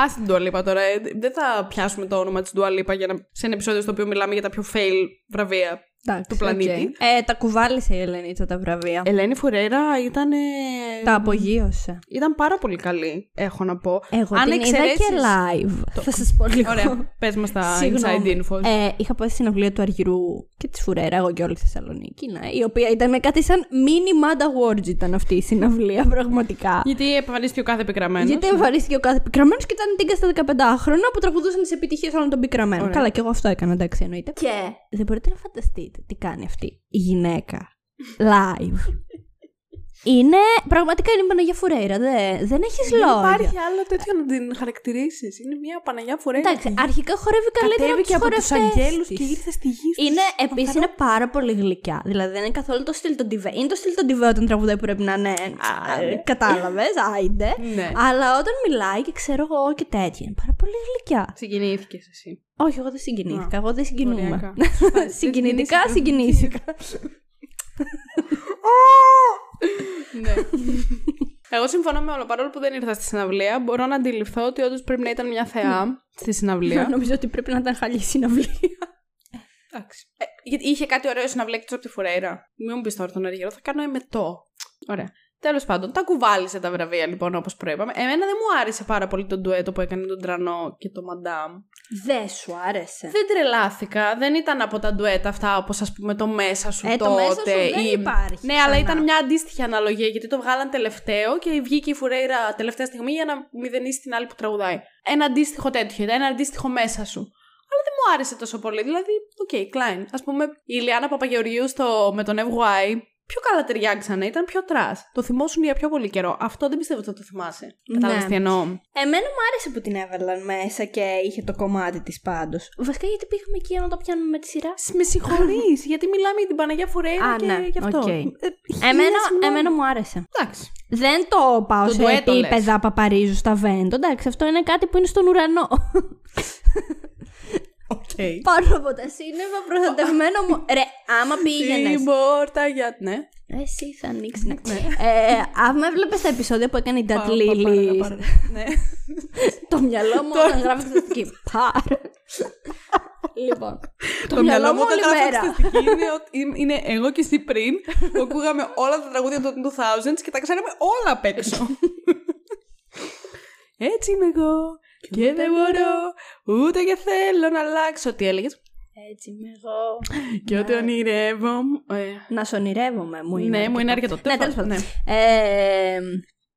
Ας την Dua Lipa τώρα. Δεν θα πιάσουμε το όνομα της Dua Lipa σε ένα επεισόδιο στο οποίο μιλάμε για τα πιο fail βραβεία. Εντάξει, του πλανήτη. Okay. Τα κουβάλισε η Ελένη τα βραβεία. Ελένη Φουρέιρα ήταν. Τα απογείωσε. Ήταν πάρα πολύ καλή, έχω να πω. Εγώ αν την εξαιρέσεις... είδα και live. Θα σας πω λίγο. Ωραία, πες μας τα inside info. Είχα πάει στη συναυλία του Αργυρού και της Φουρέιρα, εγώ και όλη τη Θεσσαλονίκη. Ναι, η οποία ήταν κάτι σαν mini Mad Awards, ήταν αυτή η συναυλία, πραγματικά. Γιατί εμφανίστηκε ο κάθε πικραμένος. Γιατί εμφανίστηκε ο κάθε πικραμένος και ήταν τίγκα στα 15 χρόνια που τραγουδούσαν τις επιτυχίες όλων των πικραμένων. Καλά, και εγώ αυτό έκανα, εντάξει, εννοείται. Και δεν μπορείτε να φανταστείτε τι κάνει αυτή η γυναίκα live. Είναι πραγματικά είναι η Παναγιά Φουρέιρα. Δεν έχεις λόγια. Δεν υπάρχει άλλο τέτοιο να την χαρακτηρίσεις. Είναι μια Παναγιά Φουρέιρα. Εντάξει, αρχικά χορεύει καλύτερα από τους χορευτές. Κατέβηκε από τους αγγέλους και ήρθε στη γη. Επίσης είναι πάρα πολύ γλυκιά. Δηλαδή δεν είναι καθόλου το στυλ των Ντιβέ. Είναι το στυλ των Ντιβέ όταν τραγουδάει που πρέπει να είναι. Κατάλαβες, άιντε. Αλλά όταν μιλάει και ξέρω εγώ και τέτοια. Είναι πάρα πολύ γλυκιά. Συγκινήθηκες εσύ? Όχι, εγώ δεν συγκινήθηκα. Εγώ δεν συγκινούμαι. Συγκινήθηκα. Ναι. Εγώ συμφωνώ με όλο. Παρόλο που δεν ήρθα στη συναυλία, μπορώ να αντιληφθώ ότι όντως πρέπει να ήταν μια θεά στη συναυλία. Νομίζω ότι πρέπει να ήταν χαλή συναυλία. Εντάξει. Γιατί είχε κάτι ωραίο συναυλία εκτός από τη Φουρέιρα. Μην μου πεις τώρα τον Αργυρό, θα κάνω εμετό. Ωραία. Τέλος πάντων, τα κουβάλισε τα βραβεία λοιπόν, όπως προείπαμε. Εμένα δεν μου άρεσε πάρα πολύ το ντουέτο που έκανε τον Τρανό και το Μαντάμ. Δεν σου άρεσε? Δεν τρελάθηκα. Δεν ήταν από τα ντουέτα αυτά όπως ας πούμε το Μέσα Σου τότε. Το Μέσα Σου δεν υπάρχει. Ναι, αλλά ήταν μια αντίστοιχη αναλογία γιατί το βγάλαν τελευταίο και βγήκε η Φουρέιρα τελευταία στιγμή για να μηδενίσει την άλλη που τραγουδάει. Ένα αντίστοιχο τέτοιο, ένα αντίστοιχο Μέσα Σου. Αλλά δεν μου άρεσε τόσο πολύ. Δηλαδή, οκ, Klein. Ας πούμε, η Ηλιάνα Παπαγεωργίου με τον FY. Πιο καλά ταιριάξανε, ήταν πιο τρας. Το θυμόσουν για πιο πολύ καιρό. Αυτό δεν πιστεύω ότι θα το θυμάσαι. Κατάλαβες τι εννοώ. Εμένα μου άρεσε που την έβαλαν μέσα και είχε το κομμάτι της πάντως. Βασικά γιατί πήγαμε εκεί να το πιάνουμε με τη σειρά. Με συγχωρείς, γιατί μιλάμε για την Παναγιά Φουρέιρα και ναι, γι' αυτό. Okay. Εμένα μου άρεσε. Εντάξει. Δεν το πάω σε επίπεδα Παπαρίζου στα Βέντο. Εντάξει, αυτό είναι κάτι που είναι στον ουρανό. Okay. Πάνω από τα σύννεφα, προστατευμένο μου. Ρε, άμα πήγαινες. Την πόρτα για. Ναι. Εσύ θα ανοίξει. Ναι. Άμα έβλεπες τα επεισόδια που έκανε η Ντάντη Λίλη. Ναι. Το μυαλό μου όταν γράφει εξαιρετική. Πάρα. Λοιπόν. Το μυαλό μου όταν γράφει εξαιρετική είναι εγώ και εσύ πριν που ακούγαμε όλα τα τραγούδια των 2000s και τα ξέραμε όλα απ' έξω. Έτσι είμαι εγώ. Και δεν μπορώ, ούτε και θέλω να αλλάξω. Τι έλεγες? Έτσι είμαι εγώ. Και ό,τι ονειρεύομαι. Να σ' ονειρεύομαι, μου είναι. Ναι, μου είναι αρκετό. Ναι, τέλος πάντων.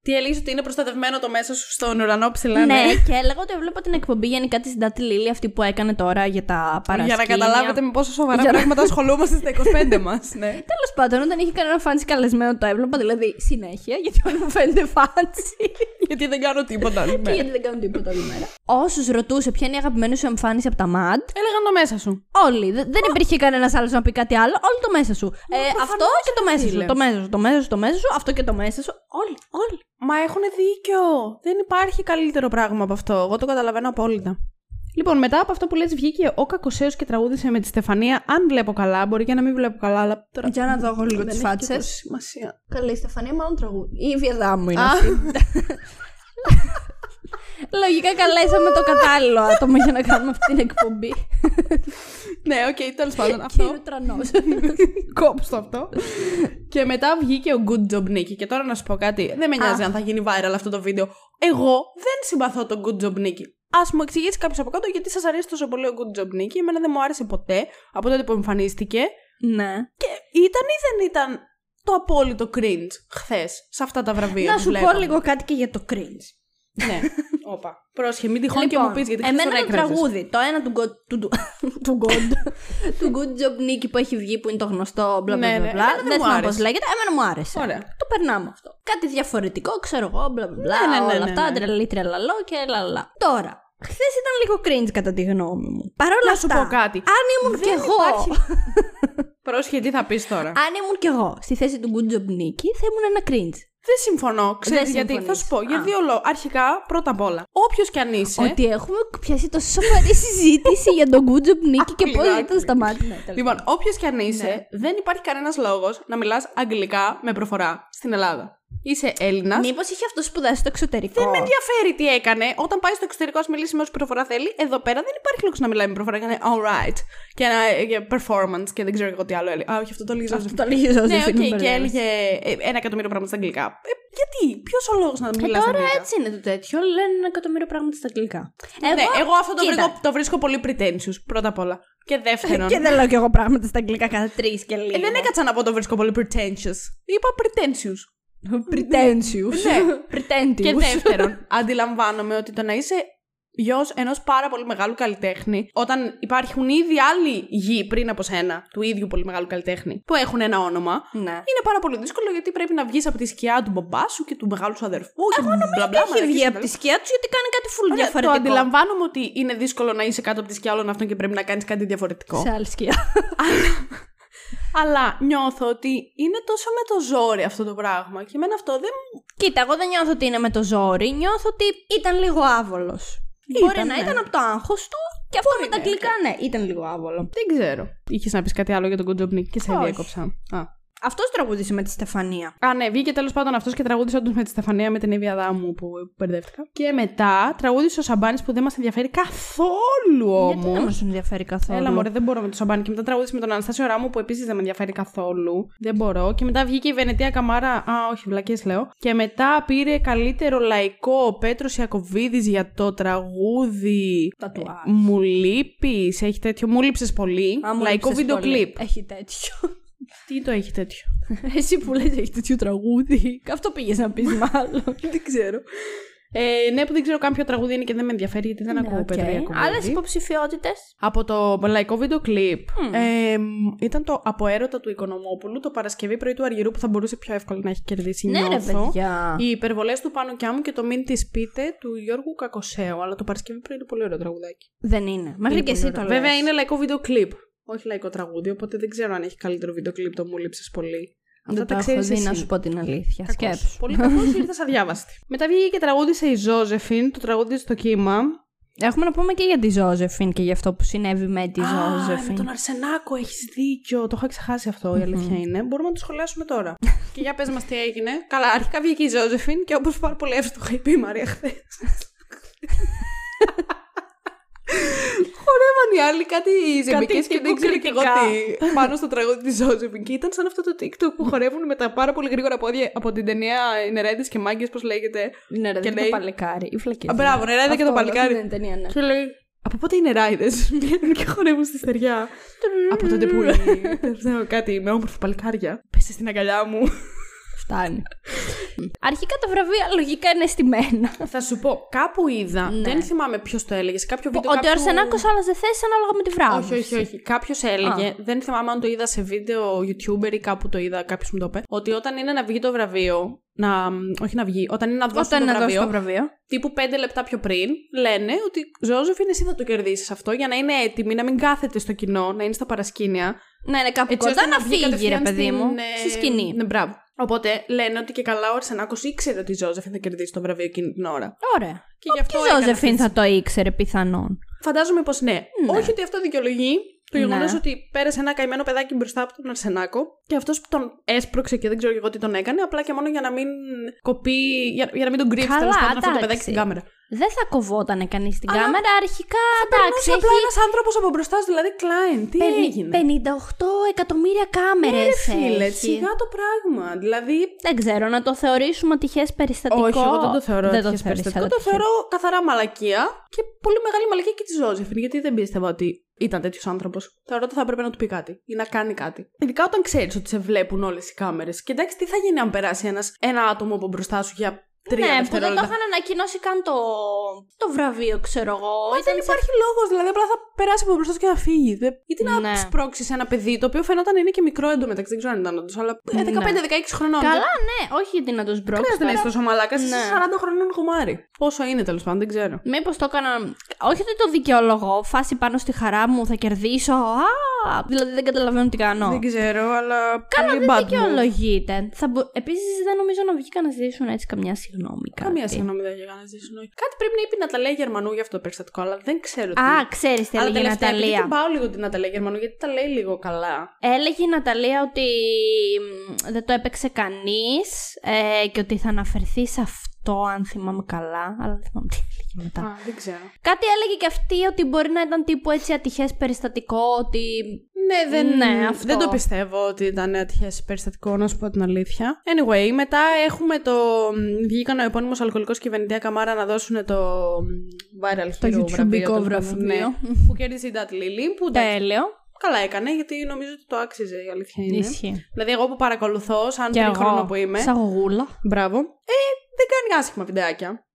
Τι έλεγες, ότι είναι προστατευμένο το Μέσα Σου στον ουρανό ψηλά? Ναι, και έλεγα ότι βλέπω την εκπομπή γενικά της Ντάτη Λίλη, αυτή που έκανε τώρα για τα παρασκήνια. Για να καταλάβετε με πόσο σοβαρά πράγματα ασχολούμαστε στα 25 μας. Τέλος πάντων, όταν είχε κανένα φάνση καλεσμένο το έβλεπα, δηλαδή συνέχεια, γιατί όλοι μου φαίνεται φάνση. Γιατί δεν κάνω τίποτα άλλη μέρα. Όσους ρωτούσε ποια είναι η αγαπημένη σου εμφάνιση από τα Mad, έλεγαν το Μέσα Σου. Όλοι. Δεν υπήρχε κανένας άλλος να πει κάτι άλλο. Όλοι το Μέσα Σου. Αυτό και το Μέσα Σου. Το Μέσα Σου. Αυτό και το Μέσα Σου. Όλοι. Μα έχουν δίκιο. Δεν υπάρχει καλύτερο πράγμα από αυτό. Εγώ το καταλαβαίνω απόλυτα. Λοιπόν, μετά από αυτό που λες, βγήκε ο Κακοσέος και τραγούδισε με τη Στεφανία. Αν βλέπω καλά, μπορεί και να μην βλέπω καλά, αλλά τώρα. Για να δω εγώ λίγο τις φάτσες. Σημασία. Καλή η Στεφανία, μάλλον τραγούδι. Η ίδια μου είναι αυτή. Λογικά καλέσαμε το κατάλληλο άτομο για να κάνουμε αυτή την εκπομπή. Ναι, οκ, τέλος πάντων. Αυτό. Κύριο Τρανός. Κόψτε αυτό. Και μετά βγήκε ο Good Job Nicky. Και τώρα να σου πω κάτι. Δεν με νοιάζει αν θα γίνει viral αυτό το βίντεο. Εγώ δεν συμπαθώ τον Good Job Nicky. Ας μου εξηγήσει κάποιος από κάτω γιατί σας αρέσει τόσο πολύ ο Good Job Nicky. Εμένα δεν μου άρεσε ποτέ από τότε που εμφανίστηκε. Ναι. Και ήταν ή δεν ήταν το απόλυτο cringe χθες σε αυτά τα βραβεία? Να σου πω λίγο κάτι και για το cringe. Ναι, όπα. Πρόσχε, μην τυχόν και μου πεις γιατί χθες τον έκραζες. Εμένα το τραγούδι, το ένα του Good Job Nicky που έχει βγει που είναι το γνωστό μπλα μπλα μπλα. Δεν θυμάμαι πώς λέγεται, εμένα μου άρεσε. Το περνάμε αυτό. Κάτι διαφορετικό, ξέρω εγώ, μπλα μπλα, όλα αυτά, τρελή τρελαλό και λαλαλα. Τώρα. Χθες ήταν λίγο cringe κατά τη γνώμη μου. Παρ' όλα αυτά, σου πω κάτι. Αν ήμουν κι εγώ. Πρόσχε, τι θα πεις τώρα. Αν ήμουν κι εγώ στη θέση του Good Job Nicky, θα ήμουν ένα cringe. Δεν συμφωνώ. Ξέρεις γιατί? Θα σου πω. Για δύο λόγους. Αρχικά, πρώτα απ' όλα, όποιος κι αν είσαι. Ότι έχουμε πιάσει τόσο σοβαρή συζήτηση για τον Good Job Nicky και πώς δεν το σταμάτησε. Λοιπόν, όποιος κι αν είσαι, δεν υπάρχει κανένας λόγος να μιλάς αγγλικά με προφορά στην Ελλάδα. Είσαι Έλληνας. Μήπως είχε αυτό σπουδάσει στο εξωτερικό. Δεν με ενδιαφέρει τι έκανε. Όταν πάει στο εξωτερικό, α μιλήσει με όση προφορά θέλει. Εδώ πέρα δεν υπάρχει λόγος να μιλάει με προφορά. Έκανε alright. Και ένα performance και δεν ξέρω εγώ τι άλλο έλεγε. Α, όχι, αυτό το έλεγε Ζοζεφίν. Το έλεγε Ζοζεφίν. Ναι, και έλεγε 1 εκατομμύριο πράγματα στα αγγλικά. Γιατί, ποιος ο λόγος να μιλάς αγγλικά? Τώρα έτσι είναι το τέτοιο. Λένε 1 εκατομμύριο πράγματα στα αγγλικά. Εγώ αυτό το βρίσκω πολύ pretentious, πρώτα απ' όλα. Και δεύτερον. Και δεν λέω κι εγώ πράγματα στα αγγλικά κατά 3 και λίγο. Δεν έκατσα να πω το βρίσκω πολύ pretentious. Είπα pretentious. Pretentious. Ναι. Και δεύτερον, αντιλαμβάνομαι ότι το να είσαι γιος ενός πάρα πολύ μεγάλου καλλιτέχνη, όταν υπάρχουν ήδη άλλοι γη πριν από σένα του ίδιου πολύ μεγάλου καλλιτέχνη που έχουν ένα όνομα, ναι, είναι πάρα πολύ δύσκολο γιατί πρέπει να βγεις από τη σκιά του μπαμπά σου και του μεγάλου σου αδερφού. Εγώ νομίζω ότι έχει βγει από τη σκιά του γιατί κάνει κάτι full διαφορετικό. Το αντιλαμβάνομαι ότι είναι δύσκολο να είσαι κάτω από τη σκιά όλων αυτών και πρέπει να κάνεις κάτι διαφορετικό. Σε άλλη σκιά. Αλλά νιώθω ότι είναι τόσο με το ζόρι αυτό το πράγμα. Και εμένα αυτό δεν. Κοίτα, εγώ δεν νιώθω ότι είναι με το ζόρι. Νιώθω ότι ήταν λίγο άβολος. Μπορεί να ήταν από το άγχος του. Και αυτό με τα αγγλικά, ναι, ήταν λίγο άβολο. Δεν ξέρω. Είχες να πεις κάτι άλλο για τον Good Job Nicky και σε διέκοψα. Αυτός τραγούδισε με τη Στεφανία. Α, ναι, βγήκε τέλος πάντων αυτός και τραγούδισε όντως με τη Στεφανία, με την Εβιαδά μου που μπερδεύτηκα. Και μετά τραγούδισε ο Σαμπάνης που δεν μας ενδιαφέρει καθόλου όμως. Γιατί δεν μας ενδιαφέρει καθόλου? Έλα, μωρέ, δεν μπορώ με τον Σαμπάνη. Και μετά τραγούδισε με τον Αναστάσιο Ράμου που επίσης δεν με ενδιαφέρει καθόλου. Δεν μπορώ. Και μετά βγήκε η Βενετία Καμάρα. Α, όχι, βλακές λέω. Και μετά πήρε καλύτερο λαϊκό ο Πέτρος Ιακοβίδης για το τραγούδι. Μου λείπει. Έχει τέτοιο. Μου λείψες πολύ. Λαϊκό βίντεο κλιπ. Έχει τέτοιο. Τι το έχει τέτοιο? Εσύ που λες έχει τέτοιο τραγούδι. Αυτό πήγες να πεις μάλλον. Δεν ξέρω. Ναι, που δεν ξέρω καν ποιο τραγούδι είναι και δεν με ενδιαφέρει γιατί δεν ακούω Πέτρο. Άλλες υποψηφιότητες. Από το λαϊκό βίντεο κλιπ ήταν το Από έρωτα του Οικονομόπουλου, το Παρασκευή πρωί του Αργυρού που θα μπορούσε πιο εύκολα να έχει κερδίσει. Ναι, ρε παιδιά. Οι υπερβολές του Πάνου Κιάμου και το Μην τη πείτε του Γιώργου Κακοσέου. Αλλά το Παρασκευή πρωί είναι πολύ ωραίο τραγουδάκι. Δεν είναι. Μέχρι και εσύ το λες. Βέβαια είναι λαϊκό βίντεο κλιπ. Όχι λαϊκό τραγούδι, οπότε δεν ξέρω αν έχει καλύτερο βίντεο κλιπ το Μου λείψες πολύ. Δεν τα ξέρεις εσύ. Να σου πω την αλήθεια. Σκέψου. Πολύ κακός, ήρθες αδιάβαστη. Μετά βγήκε και τραγούδισε η Ζοζεφίν, το τραγούδι στο κύμα. Έχουμε να πούμε και για τη Ζοζεφίν και για αυτό που συνέβη με τη Ζοζεφίν. Με τον Αρσενάκο, έχεις δίκιο. Το είχα ξεχάσει αυτό, η αλήθεια είναι. Μπορούμε να το σχολιάσουμε τώρα. Και για πες μας τι έγινε. Καλά, αρχικά βγήκε η Ζοζεφίν και όπως πάρα πολύ εύστοχα είχε πει η Μαρία χθες. Χορεύαν οι άλλοι κάτι ζεμπικές και δεν ξέρω και εγώ τι. Πάνω στο τραγούδι της Ζοζεφίν. Και ήταν σαν αυτό το TikTok που χορεύουν με τα πάρα πολύ γρήγορα πόδια από την ταινία Νερέδες και Μάγκες, πώς λέγεται. Νερέδες και το Παλικάρι. Η φλακίδα. Μπράβο, Νερέδες και το Παλικάρι. Και λέει, από πότε οι Νεράιδες βγαίνουν και χορεύουν στη στεριά? Από τότε που είναι κάτι με όμορφα παλικάρια. Πέστε στην αγκαλιά μου. Φτάνει. Αρχικά τα βραβεία λογικά είναι στημένα. Θα σου πω, κάπου είδα, δεν θυμάμαι ποιος το έλεγε, σε κάποιο βίντεο. Ότι ο Αρσενάκος άλλαζε θέσεις ανάλογα με τη βράβευση. Όχι. Κάποιος έλεγε, δεν θυμάμαι αν το είδα σε βίντεο YouTuber ή κάπου το είδα, κάποιος μου το είπε, ότι όταν είναι να βγει το βραβείο. Όχι να βγει, όταν είναι να δώσει το βραβείο. Τύπου 5 λεπτά πιο πριν, λένε ότι Ζοζεφίν, εσύ θα το κερδίσεις αυτό για να είναι έτοιμη, να μην κάθεται στο κοινό, να είναι στα παρασκήνια. Να είναι κάπου κοντά, να φύγει, ρε παιδί μου, στη σκηνή. Ναι, μπράβο. Οπότε λένε ότι και καλά ο Αρσενάκος ήξερε ότι η Ζοζεφίν θα κερδίσει το βραβείο εκείνη την ώρα. Ωραία. Και η Ζοζεφίν θα το ήξερε πιθανόν. Φαντάζομαι πως ναι. Όχι ότι αυτό δικαιολογεί το γεγονός ότι πέρασε ένα καημένο παιδάκι μπροστά από τον Αρσενάκο και αυτός που τον έσπρωξε και δεν ξέρω εγώ τι τον έκανε, απλά και μόνο για να μην κοπεί, για να μην τον κρύψει τέλος πάντων αυτό το παιδάκι στην κάμερα. δεν θα κοβότανε κανείς στην κάμερα, αρχικά εντάξει. Έχει απλά ένας άνθρωπος από μπροστά σου, δηλαδή Klein. Τι έγινε. 58 εκατομμύρια κάμερες. Ναι, φίλε, σιγά το πράγμα. Δηλαδή. Δεν ξέρω, να το θεωρήσουμε τυχές περιστατικό. Όχι, εγώ δεν το θεωρώ τυχές περιστατικό. Το θεωρώ καθαρά μαλακία και πολύ μεγάλη μαλακία και τη Ζοζεφίν, γιατί δεν πίστευα ότι ήταν τέτοιος άνθρωπος. Θεωρώ ότι θα έπρεπε να του πει κάτι ή να κάνει κάτι. Ειδικά όταν ξέρεις ότι σε βλέπουν όλες οι κάμερες. Και εντάξει, τι θα γίνει αν περάσει ένα άτομο από μπροστά σου για. Ναι, που δεν το είχαν ανακοινώσει καν το βραβείο, ξέρω εγώ. Δεν υπάρχει λόγος, δηλαδή απλά θα περάσει από μπροστά και θα φύγει. Ή τι να σπρώξεις ένα παιδί, το οποίο φαινόταν είναι και μικρό εντωμεταξύ, δεν ξέρω αν ήταν όντως, αλλά 15-16 χρονών. Καλά, ναι, όχι γιατί να το σπρώξεις. Κάτσε να είσαι τόσο μαλάκα, είσαι 40 χρονών γουμάρι. Πόσο είναι τέλος πάντων, δεν ξέρω. Μήπως το έκανα. Όχι ότι το δικαιολογώ, φάση πάνω στη χαρά μου, θα κερδίσω. Δηλαδή δεν καταλαβαίνω τι κάνω. Δεν ξέρω, αλλά. Καλά, δεν δικαιολογείται. Επίσης δεν νομίζω να βγει κανένα ζήσουν έτσι καμιά σχέση. Καμία συγγνώμη δεν έκανα στη συνοχή. Κάτι πρέπει να είπε η Ναταλία Γερμανού για αυτό το περιστατικό, αλλά δεν ξέρω τι. Α, ξέρεις τι έλεγε η Ναταλία. Δεν πάω λίγο την Ναταλία Γερμανού, γιατί τα λέει λίγο καλά. Έλεγε η Ναταλία ότι δεν το έπαιξε κανείς και ότι θα αναφερθεί σε αυτό, αν θυμάμαι καλά. Αλλά δεν θυμάμαι τι έλεγε μετά. Α, δεν ξέρω. Κάτι έλεγε και αυτή ότι μπορεί να ήταν τύπου έτσι ατυχές περιστατικό, ότι. Ναι, δεν το πιστεύω ότι ήταν ατυχές περιστατικό, να σου πω την αλήθεια. Anyway, μετά έχουμε το. Βγήκαν ο επώνυμος αλκοολικός και η Βενιντέα Καμάρα να δώσουν το viral hero βραβείο. Βραβείο. Που κέρδισε η Ντάντη Λίλη. Τέλειο. Καλά έκανε, γιατί νομίζω ότι το άξιζε, η αλήθεια είναι. Ισχύει. Δηλαδή, εγώ που παρακολουθώ, σαν τον χρόνο που είμαι. Σαγωγούλα. Μπράβο. Δεν κάνει άσχημα βιντεάκια.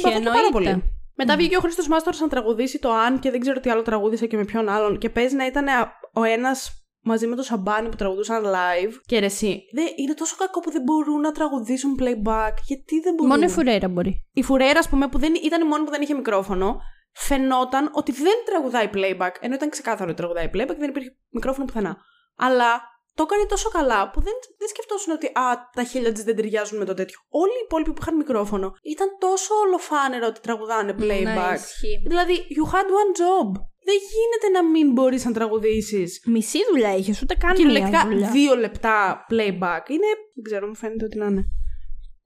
Και την πάρα πολύ. Μετά βγήκε ο Χρήστος Μάστορας να τραγουδήσει το Αν και δεν ξέρω τι άλλο τραγούδισε και με ποιον άλλον. Και παίζει να ήταν ο ένας μαζί με τον Σαμπάνη που τραγουδούσαν live. Και ρε εσύ, είναι τόσο κακό που δεν μπορούν να τραγουδήσουν playback. Γιατί δεν μπορούν. Μόνο η Φουρέιρα μπορεί. Η Φουρέιρα, ας πούμε, που ήταν η μόνη που δεν είχε μικρόφωνο, φαινόταν ότι δεν τραγουδάει playback. Ενώ ήταν ξεκάθαρο ότι τραγουδάει playback, δεν υπήρχε μικρόφωνο πουθενά. Αλλά το έκανε τόσο καλά που δεν σκεφτόσουν ότι τα χείλια της δεν ταιριάζουν με το τέτοιο. Όλοι οι υπόλοιποι που είχαν μικρόφωνο ήταν τόσο ολοφάνερο ότι τραγουδάνε playback. Δηλαδή, you had one job. Δεν γίνεται να μην μπορείς να τραγουδήσεις. Μισή δουλειά είχες, ούτε καν δουλειά. Κυριολεκτικά 2 λεπτά playback. Είναι. Δεν ξέρω, μου φαίνεται ότι να είναι.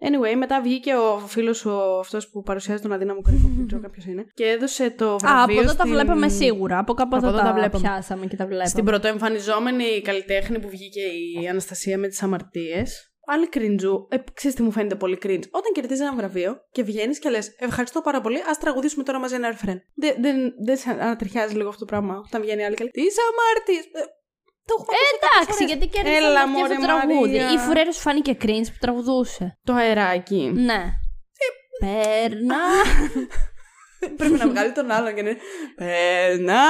Anyway, μετά βγήκε ο φίλος αυτός που παρουσιάζει τον αδύναμο κρίκο, που ξέρω κάποιος είναι, και έδωσε το βραβείο. Από εδώ τα βλέπαμε σίγουρα. Από κάπου εδώ τα πιάσαμε και τα βλέπαμε. Στην πρωτοεμφανιζόμενη καλλιτέχνη που βγήκε η Αναστασία με τις αμαρτίες. Άλλη κρίντζου. Ξέρεις τι μου φαίνεται πολύ κρίντζ. Όταν κερδίζεις ένα βραβείο και βγαίνεις και λες ευχαριστώ πάρα πολύ, ας τραγουδήσουμε τώρα μαζί ένα airframe. Δεν σε ανατριχιάζει λίγο αυτό το πράγμα όταν βγαίνει άλλη καλλιτέχνη. Τις αμαρτίες. Εντάξει, γιατί κερδίσαμε αυτό το τραγούδι. Η Φουρέιρα σου φάνηκε cringe που τραγουδούσε. Το αεράκι. Ναι. Περνά. Πρέπει να βγάλει τον άλλον και να είναι. Περνά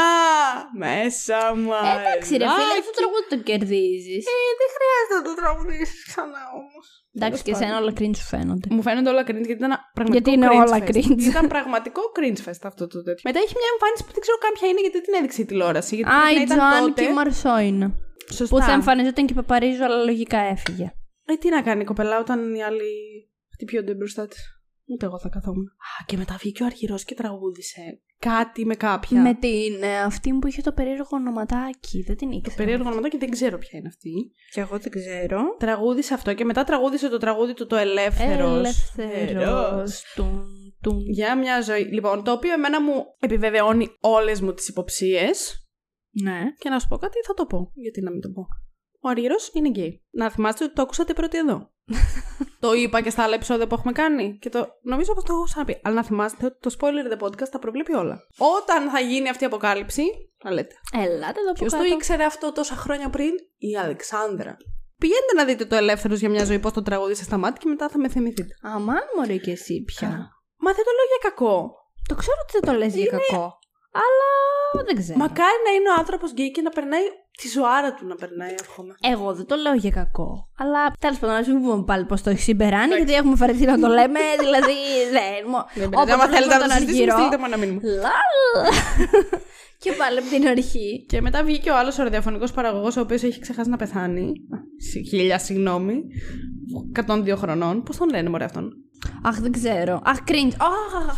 μέσα μου. Εντάξει, ρε φίλε, αυτό το τραγούδι το κερδίζει. Δεν χρειάζεται να το τραγουδίσει ξανά όμως. Εντάξει, και εσένα όλα cringe σου φαίνονται. Μου φαίνονται όλα cringe γιατί ήταν πραγματικό cringe. Ήταν πραγματικό cringe fest αυτό το τέτοιο. Μετά έχει μια εμφάνιση που δεν ξέρω καν ποια είναι γιατί την έδειξε η τηλεόραση. Α, η Τζοάν και η Μαρσό είναι. Που θα εμφανιζόταν και η Παπαρίζου, αλλά λογικά έφυγε. Τι να κάνει η κοπελά όταν οι άλλοι χτυπιούνται μπροστά τη. Ούτε εγώ θα καθόμουν. Και μετά βγήκε ο Αργυρός και τραγούδισε. Κάτι με κάποια. Με την αυτή που είχε το περίεργο ονοματάκι. Δεν την ήξερα. Το περίεργο ονοματάκι δεν ξέρω ποια είναι αυτή. Και εγώ δεν ξέρω. Τραγούδισε αυτό και μετά τραγούδισε το τραγούδι του το Ελεύθερος. Ελεύθερος. Για μια ζωή. Λοιπόν, το οποίο εμένα μου επιβεβαιώνει όλες μου τις υποψίες. Ναι. Και να σου πω κάτι, θα το πω. Γιατί να μην το πω. Ο Αργυρός είναι γκέι. Να θυμάστε ότι το ακούσατε πρώτοι εδώ. Το είπα και στα άλλα επεισόδια που έχουμε κάνει. Και το νομίζω πως το έχω ξαναπεί. Αλλά να θυμάστε ότι το Spoiler the Podcast τα προβλέπει όλα. Όταν θα γίνει αυτή η αποκάλυψη, να λέτε. Ελάτε εδώ ποιος το ήξερε αυτό τόσα χρόνια πριν, η Αλεξάνδρα. Πηγαίνετε να δείτε το Ελεύθερος για μια ζωή, πώς το τραγουδίσε στα μάτια και μετά θα με θυμηθείτε. Αμάν μωρέ και εσύ πια. Μα δεν το λέω για κακό. Το ξέρω ότι δεν το λες για κακό. Αλλά δεν ξέρω. Μακάρι να είναι ο άνθρωπος γκέι και να περνάει. Τη ζωάρα του να περνάει, εύχομαι. Εγώ δεν το λέω για κακό. Αλλά τέλος πάντων, ας μην πούμε πάλι πως το έχει συμπεράνει, γιατί έχουμε φαρεθεί να το λέμε. Δηλαδή. Δεν. Άμα θέλετε να το συζητήσουμε, στείλτε μου ένα μήνυμα. Και πάλι από την αρχή. Και μετά βγήκε ο άλλος ο ραδιοφωνικός παραγωγός, ο οποίος έχει ξεχάσει να πεθάνει. 1000, συγγνώμη. 102 χρονών. Πώς τον λένε, μωρέ αυτόν. Αχ, δεν ξέρω. Αχ, cringe.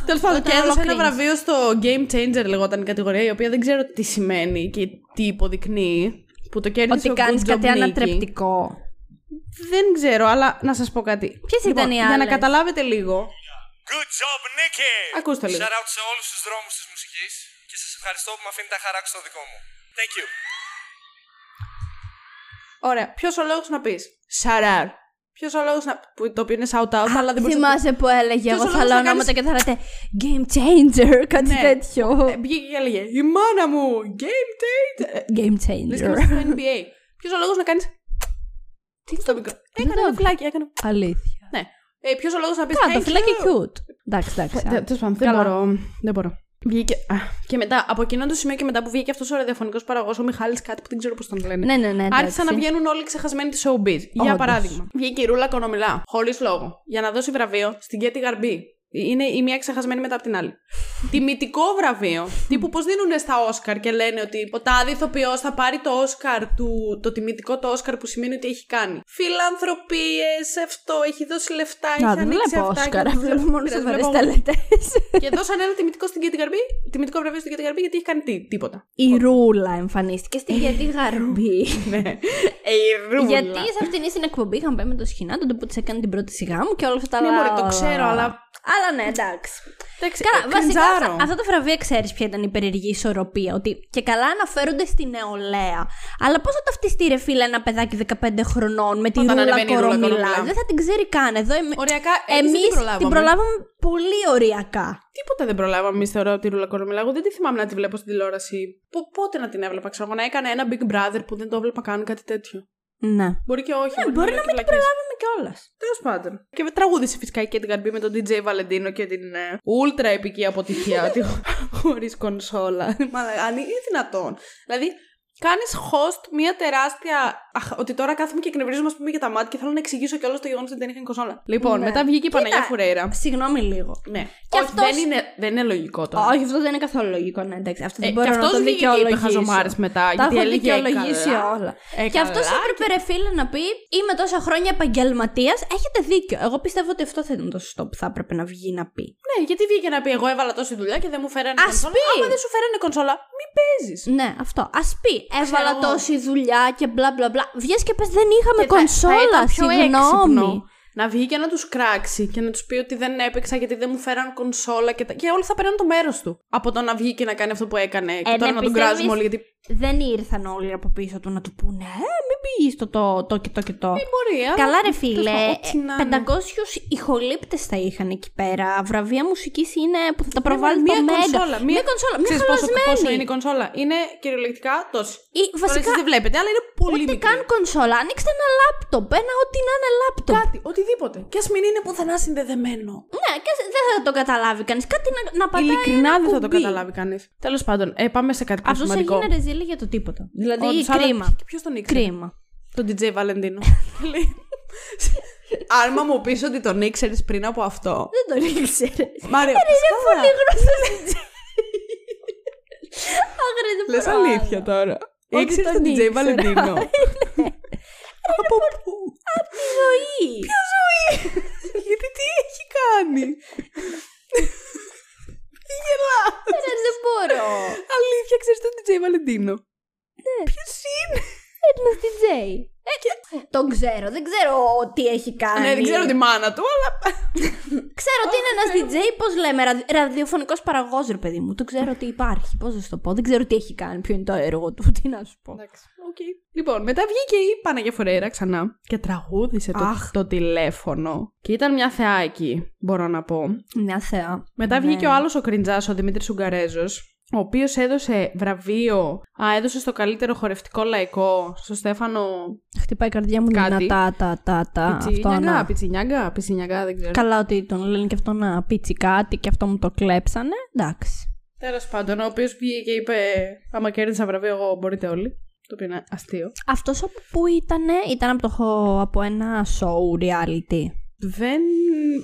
Τέλος πάντων, και έδωσε ένα βραβείο στο Game Changer, λεγόταν η κατηγορία, η οποία δεν ξέρω τι σημαίνει και τι υποδεικνύει. Που το κέρδισε ο Good Job Nicky. Ότι κάνεις κάτι ανατρεπτικό. Δεν ξέρω, αλλά να σας πω κάτι. Ποιες ήταν οι άλλες. Για να καταλάβετε λίγο. Good Job Nicky! Ακούστε λίγο. Shout out σε όλους τους δρόμους της μουσικής και σας ευχαριστώ που με αφήνετε να χαράξω το δικό μου. Thank you. Ωραία, ποιος ο λόγος να πεις shout out? Ποιος ο λόγος να... που το οποίο είναι shout out, αλλά δεν μπορούσα να... Θυμάσαι που έλεγε εγώ θα λέω ονόματα και θα λέτε Game Changer, κάτι τέτοιο. Βγήκε και έλεγε η μάνα μου, Game Changer. Game Changer. NBA. Ποιος ο λόγος να κάνεις τι στο μικρό? Έκανε το φυλάκι, έκανε. Αλήθεια. Ναι. Ποιος ο λόγος να πεις το φυλάκι cute? Εντάξει. Δεν μπορώ. Βγήκε. Και μετά, από εκείνο το σημείο και μετά που βγήκε αυτός ο ραδιοφωνικός παραγωγός, ο Μιχάλης, κάτι που δεν ξέρω πώς τον λένε. Ναι. Άρχισαν να βγαίνουν όλοι ξεχασμένοι τη showbiz. Όντως. Για παράδειγμα, βγήκε η Ρούλα Κονομιλά, χωρίς λόγο, για να δώσει βραβείο στην Κέτη Γαρμπή. Είναι η μία ξεχασμένη μετά από την άλλη. Τιμητικό βραβείο, τύπου πώς δίνουν στα Όσκαρ και λένε ότι ο τάδε ηθοποιός θα πάρει το Όσκαρ του, το τιμητικό το Όσκαρ που σημαίνει ότι έχει κάνει φιλανθρωπίες, αυτό, έχει δώσει λεφτά, έχει ανοίξει αυτά. Όσκαρ, βλέπω μόνο σοβαρές τελετές. Και δώσαν ένα τιμητικό στην Κέτη Γαρμπή, τιμητικό βραβείο στην Κέτη Γαρμπή γιατί έχει κάνει τίποτα. Η Ρούλα εμφανίστηκε στην Κέτη Γαρμπή. Γιατί σε αυτήν την εκπομπή είχαν πάει με το Σχοινάτο που τη έκανε την πρώτη σιγά μου και όλα αυτά το ξέρω, αλλά. Αλλά ναι, εντάξει. Καλά, βασικά αυτά τα βραβεία ξέρεις ποια ήταν η περίεργη ισορροπία. Ότι και καλά αναφέρονται στη νεολαία. Αλλά πώς θα ταυτιστεί, ρε φίλε, ένα παιδάκι 15 χρονών με τη Ρούλα Κονομιλά? Δεν θα την ξέρει καν. Εδώ εμείς την προλάβαμε πολύ ωριακά. Τίποτα δεν προλάβαμε εμείς, θεωρώ, τη Ρούλα Κονομιλά. Εγώ δεν τη θυμάμαι να τη βλέπω στην τηλεόραση. Πότε να την έβλεπα, ξέρω εγώ, να έκανε ένα Big Brother που δεν το έβλεπα καν, κάτι τέτοιο. Ναι. Μπορεί και όχι. Ναι, μπορεί να μην την προλάβαμε κιόλα. Τέλος πάντων. Και τραγούδισε φυσικά και την Καρμπή με τον DJ Βαλεντίνο και την ούλτρα επική αποτυχία του χωρίς κονσόλα. Αν είναι δυνατόν. Δηλαδή, κάνεις host μια τεράστια. Ότι τώρα κάθομαι και εκνευρίζομαι, ας πούμε, για τα μάτια και θέλω να εξηγήσω κιόλα το γεγονός ότι δεν είχαν κονσόλα. Λοιπόν, μετά βγήκε η Παναγία Φουρέιρα. Συγγνώμη λίγο. Ναι. Και αυτός... δεν είναι λογικό τώρα. Όχι, αυτό δεν είναι καθόλου λογικό. Ναι, εντάξει. Αυτό δεν μπορεί να το δικαιολογήσει. Είπε χαζομάρες μετά. Τα έχω δικαιολογήσει όλα. Και αυτό έπρεπε, ρε φίλε, να πει: είμαι τόσα χρόνια επαγγελματίας. Έχετε δίκιο. Εγώ πιστεύω ότι αυτό θα ήταν το σωστό που θα έπρεπε να βγει να πει. Ναι, γιατί βγήκε να πει: εγώ έβαλα τόση δουλειά και δεν μου φέρανε κονσόλα. Άμα δεν σου φέρανε κονσόλα, μην παίζεις. Ναι, αυτό. Α πει: έβαλα τόση δουλειά και μπλα μπλα μπλα. Βγες και πες δεν είχαμε κονσόλα, συγγνώμη. Να βγει και να τους κράξει και να τους πει ότι δεν έπαιξα γιατί δεν μου φέραν κονσόλα και, και όλοι θα παίρνουν το μέρος του. Από το να βγει και να κάνει αυτό που έκανε και τώρα να τον κράζουμε όλοι γιατί... Δεν ήρθαν όλοι από πίσω του να του πούνε μην πήγεις το και το και το. Μπορεί, καλά ρε φίλε, 500 ηχολήπτες θα είχαν εκεί πέρα. Βραβεία μουσικής είναι που θα τα προβάλλει το Μέγκα. Μία κονσόλα, μία χαλασμένη. Πόσο είναι η κονσόλα? Είναι κυριολεκτικά τόση. Βασικά εσείς δεν βλέπετε, αλλά είναι πολύ μικρή. Ούτε καν κονσόλα, ανοίξτε ένα λάπτοπ, ένα ό,τι να είναι λάπτοπ. Κάτι, οτιδήποτε. Και ας μην είναι πουθενά συνδεδεμένο. Ναι, και δεν θα το καταλάβει κανείς. Κάτι να πατάει. Ειλικρινά δεν θα το καταλάβει κανείς. Τέλος πάντων, πάμε σε κάτι πιο σημαντικό. Για το τίποτα. Δηλαδή, κρίμα. Ποιος τον ήξερε? Κρίμα. Τον DJ Βαλεντίνο. Άρμα μου πεις ότι τον ήξερες πριν από αυτό. Δεν τον ήξερες. Μαρία, είναι πολύ γνωστός DJ. Λες αλήθεια τώρα? Ήξερες τον DJ Βαλεντίνο? Από πού? Από τη ζωή. Ποια ζωή? Γιατί τι έχει κάνει? Δεν μπορώ. Αλήθεια, ξέρεις τον DJ Βαλεντίνο? Ναι. Ποιος είναι? Ένας DJ. Τον ξέρω, δεν ξέρω τι έχει κάνει. Ναι, δεν ξέρω τη μάνα του, αλλά... Ξέρω ότι είναι ένας DJ, πώς λέμε, ραδιοφωνικός παραγωγός, ρε παιδί μου. Το ξέρω ότι υπάρχει, πώς να σου το πω. Δεν ξέρω τι έχει κάνει, ποιο είναι το έργο του, τι να σου πω. Εντάξει, okay. Λοιπόν, μετά βγήκε η Παναγία Φουρέιρα ξανά και τραγούδισε το τηλέφωνο. Και ήταν μια θεά εκεί, μπορώ να πω. Μια θεά. Μετά βγήκε ο άλλος ο Κριντζάς, ο Δημήτρης Ουγγαρέζος, ο οποίος έδωσε βραβείο, έδωσε στο καλύτερο χορευτικό λαϊκό, στο Στέφανο. Χτυπάει η καρδιά μου δυνατά, τα. Πιτσινιάγκα, δεν ξέρω. Καλά ότι τον λένε και αυτό να πίτσι κάτι και αυτό μου το κλέψανε, εντάξει. Τέλος πάντων, ο οποίος πήγε και είπε, άμα κέρδισα βραβείο εγώ μπορείτε όλοι. Το οποίο είναι αστείο. Αυτός από πού ήταν από ένα show reality. Δεν...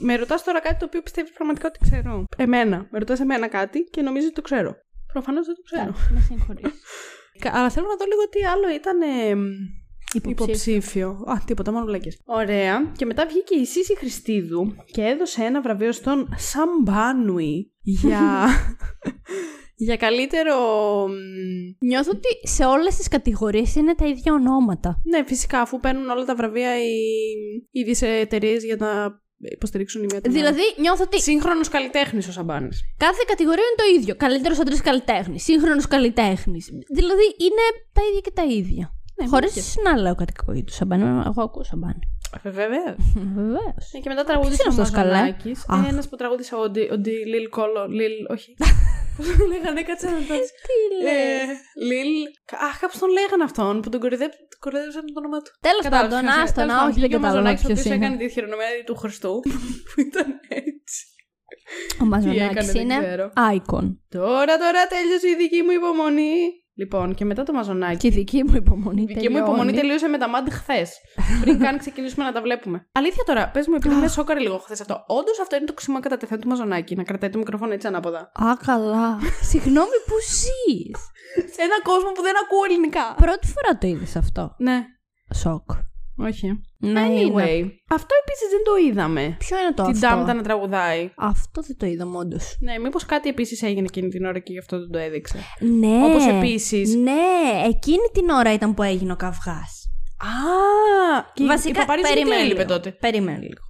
Με ρωτάς τώρα κάτι το οποίο πιστεύεις πραγματικά ότι ξέρω. Με ρωτάς εμένα κάτι και νομίζω ότι το ξέρω. Προφανώς δεν το ξέρω. Με συγχωρείς. Αλλά θέλω να δω λίγο τι άλλο ήταν υποψήφιο. Α, τίποτα, μόνο βλακές. Ωραία. Και μετά βγήκε η Σύση Χριστίδου και έδωσε ένα βραβείο στον Σαμπάνη για καλύτερο... Νιώθω ότι σε όλες τις κατηγορίες είναι τα ίδια ονόματα. Ναι, φυσικά, αφού παίρνουν όλα τα βραβεία οι ίδιες εταιρείες για τα υποστηρίξουν οι μία την άλλη. Δηλαδή, νιώθω ότι. Σύγχρονος καλλιτέχνης ο Σαμπάνης. Κάθε κατηγορία είναι το ίδιο. Καλύτερος άντρας καλλιτέχνης, σύγχρονος καλλιτέχνης. Δηλαδή, είναι τα ίδια και τα ίδια. Ναι, χωρίς να λέω κάτι κακό του Σαμπάνη. Εγώ ακούω Σαμπάνη. Βεβαίως. Και μετά τραγούδισε ο Μαζωνάκης. Ένας που τραγούδισε ότι Λίλ Κόλο. Λίλ, όχι. Πώς τον λέγανε, κάτσε να το. Τι λέει. Λίλ. Αχ, κάπως τον λέγανε αυτόν που τον κορυδεύσε με το όνομά του. Τέλος πάντων, άστον, όχι, δεν καταλαβαίνω ποιος είναι. Ο οποίος έκανε τη χειρονομία του Χριστού που ήταν έτσι. Ο Μαζωνάκης είναι icon. Τώρα τέλειωσε η δική μου υπομονή. Λοιπόν, και μετά το Μαζωνάκι. Και η δική μου υπομονή. Η δική μου υπομονή τελείωσε με τα Mad χθες. Πριν καν ξεκινήσουμε να τα βλέπουμε. Αλήθεια τώρα, πες μου, επειδή με σόκαρε λίγο χθες αυτό. Όντως αυτό είναι το ξύμα κατά τεθέν του Μαζωνάκι. Να κρατάει το μικρόφωνο έτσι ανάποδα. Α, καλά. Συγγνώμη που ζεις. Σε έναν κόσμο που δεν ακούω ελληνικά. Πρώτη φορά το είδες αυτό. Ναι. Σοκ. Όχι. Anyway. Αυτό επίσης δεν το είδαμε. Ποιο είναι το αυτό? Την Ντάμτα να τραγουδάει. Αυτό δεν το είδαμε όντως. Ναι, μήπως κάτι επίσης έγινε εκείνη την ώρα και γι' αυτό δεν το έδειξε. Ναι. Όπως επίσης. Ναι, εκείνη την ώρα ήταν που έγινε ο καυγάς. Α, και βασικά, η Παπαρίζου τι έλειπε τότε? Περίμενε λίγο.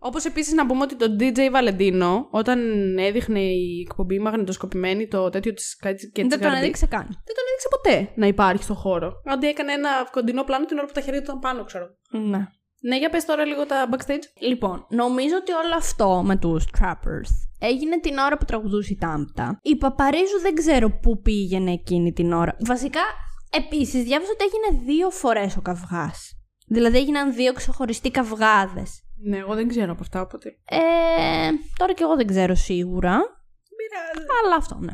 Όπως επίσης να πούμε ότι το DJ Βαλεντίνο, όταν έδειχνε η εκπομπή μαγνητοσκοπημένη το τέτοιο της Κέτη Γαρμπή. Δεν τον έδειξε καν. Δεν τον έδειξε ποτέ να υπάρχει στο χώρο. Άντε έκανε ένα κοντινό πλάνο την ώρα που τα χέρια του ήταν πάνω, ξέρω. Ναι. Ναι, για πες τώρα λίγο τα backstage. Λοιπόν, νομίζω ότι όλο αυτό με τους trappers έγινε την ώρα που τραγουδούσε η Τάμπτα. Η Παπαρίζου δεν ξέρω πού πήγαινε εκείνη την ώρα. Βασικά, επίσης διάβασα ότι έγινε 2 φορές ο καυγάς. Δηλαδή έγιναν 2 ξεχωριστοί καυγάδες. Ναι, εγώ δεν ξέρω από αυτά, οπότε. Τώρα κι εγώ δεν ξέρω σίγουρα. Μοιράζεται. Αλλά αυτό, ναι.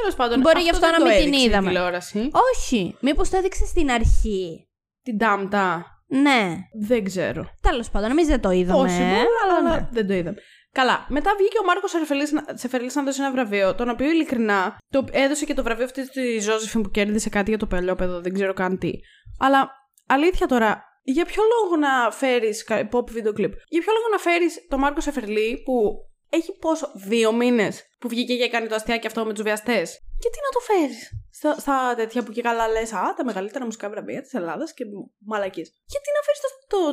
Τέλος πάντων, μπορεί αυτό γι' αυτό να μην την είδαμε. Τηλεόραση. Όχι. Μήπως το έδειξε στην αρχή. Την Ντάμτα. Ναι. Δεν ξέρω. Τέλος πάντων, εμείς δεν το είδαμε. Όχι, αλλά ναι. Δεν το είδαμε. Καλά. Μετά βγήκε ο Μάρκος Σεφερλής να δώσει ένα βραβείο, τον οποίο ειλικρινά το έδωσε και το βραβείο αυτή τη Ζοζεφίν που κέρδισε κάτι για το Πελόπεδο, δεν ξέρω καν τι. Αλλά αλήθεια τώρα. Για ποιο λόγο να φέρεις pop video clip? Για ποιο λόγο να φέρεις τον Μάρκο Σεφερλή που έχει πόσο 2 μήνες που βγήκε και έκανε το αστιάκι αυτό με τους βιαστές? Και τι να το φέρεις στα τέτοια που και καλά λες, α, τα μεγαλύτερα μουσικά βραβεία της Ελλάδας και μαλακίες. Γιατί να φέρεις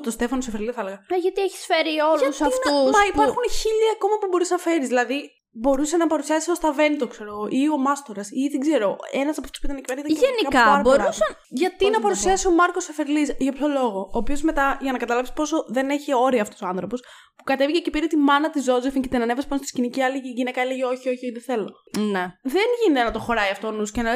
το Στέφανο Σεφερλή, θα έλεγα. Γιατί έχεις φέρει όλους αυτούς. Μα υπάρχουν 1000 ακόμα που μπορείς να φέρεις. Δηλαδή μπορούσε να παρουσιάσει ο Σταβέντο, ξέρω, ή ο Μάστορας, ή δεν ξέρω. Ένας από αυτούς που ήταν εκεί πέρα. Γενικά μπορούσαν. Γιατί να παρουσιάσει ο Μάρκος Σεφερλής, για ποιο λόγο? Ο οποίος μετά, για να καταλάβεις πόσο δεν έχει όρια αυτός ο άνθρωπος, που κατέβηκε και πήρε τη μάνα της Ζοζεφίν και την ανέβασε πάνω στη σκηνή και η γυναίκα έλεγε όχι, όχι, δεν θέλω. Ναι. Δεν γίνεται να το χωράει αυτό ο νους και να.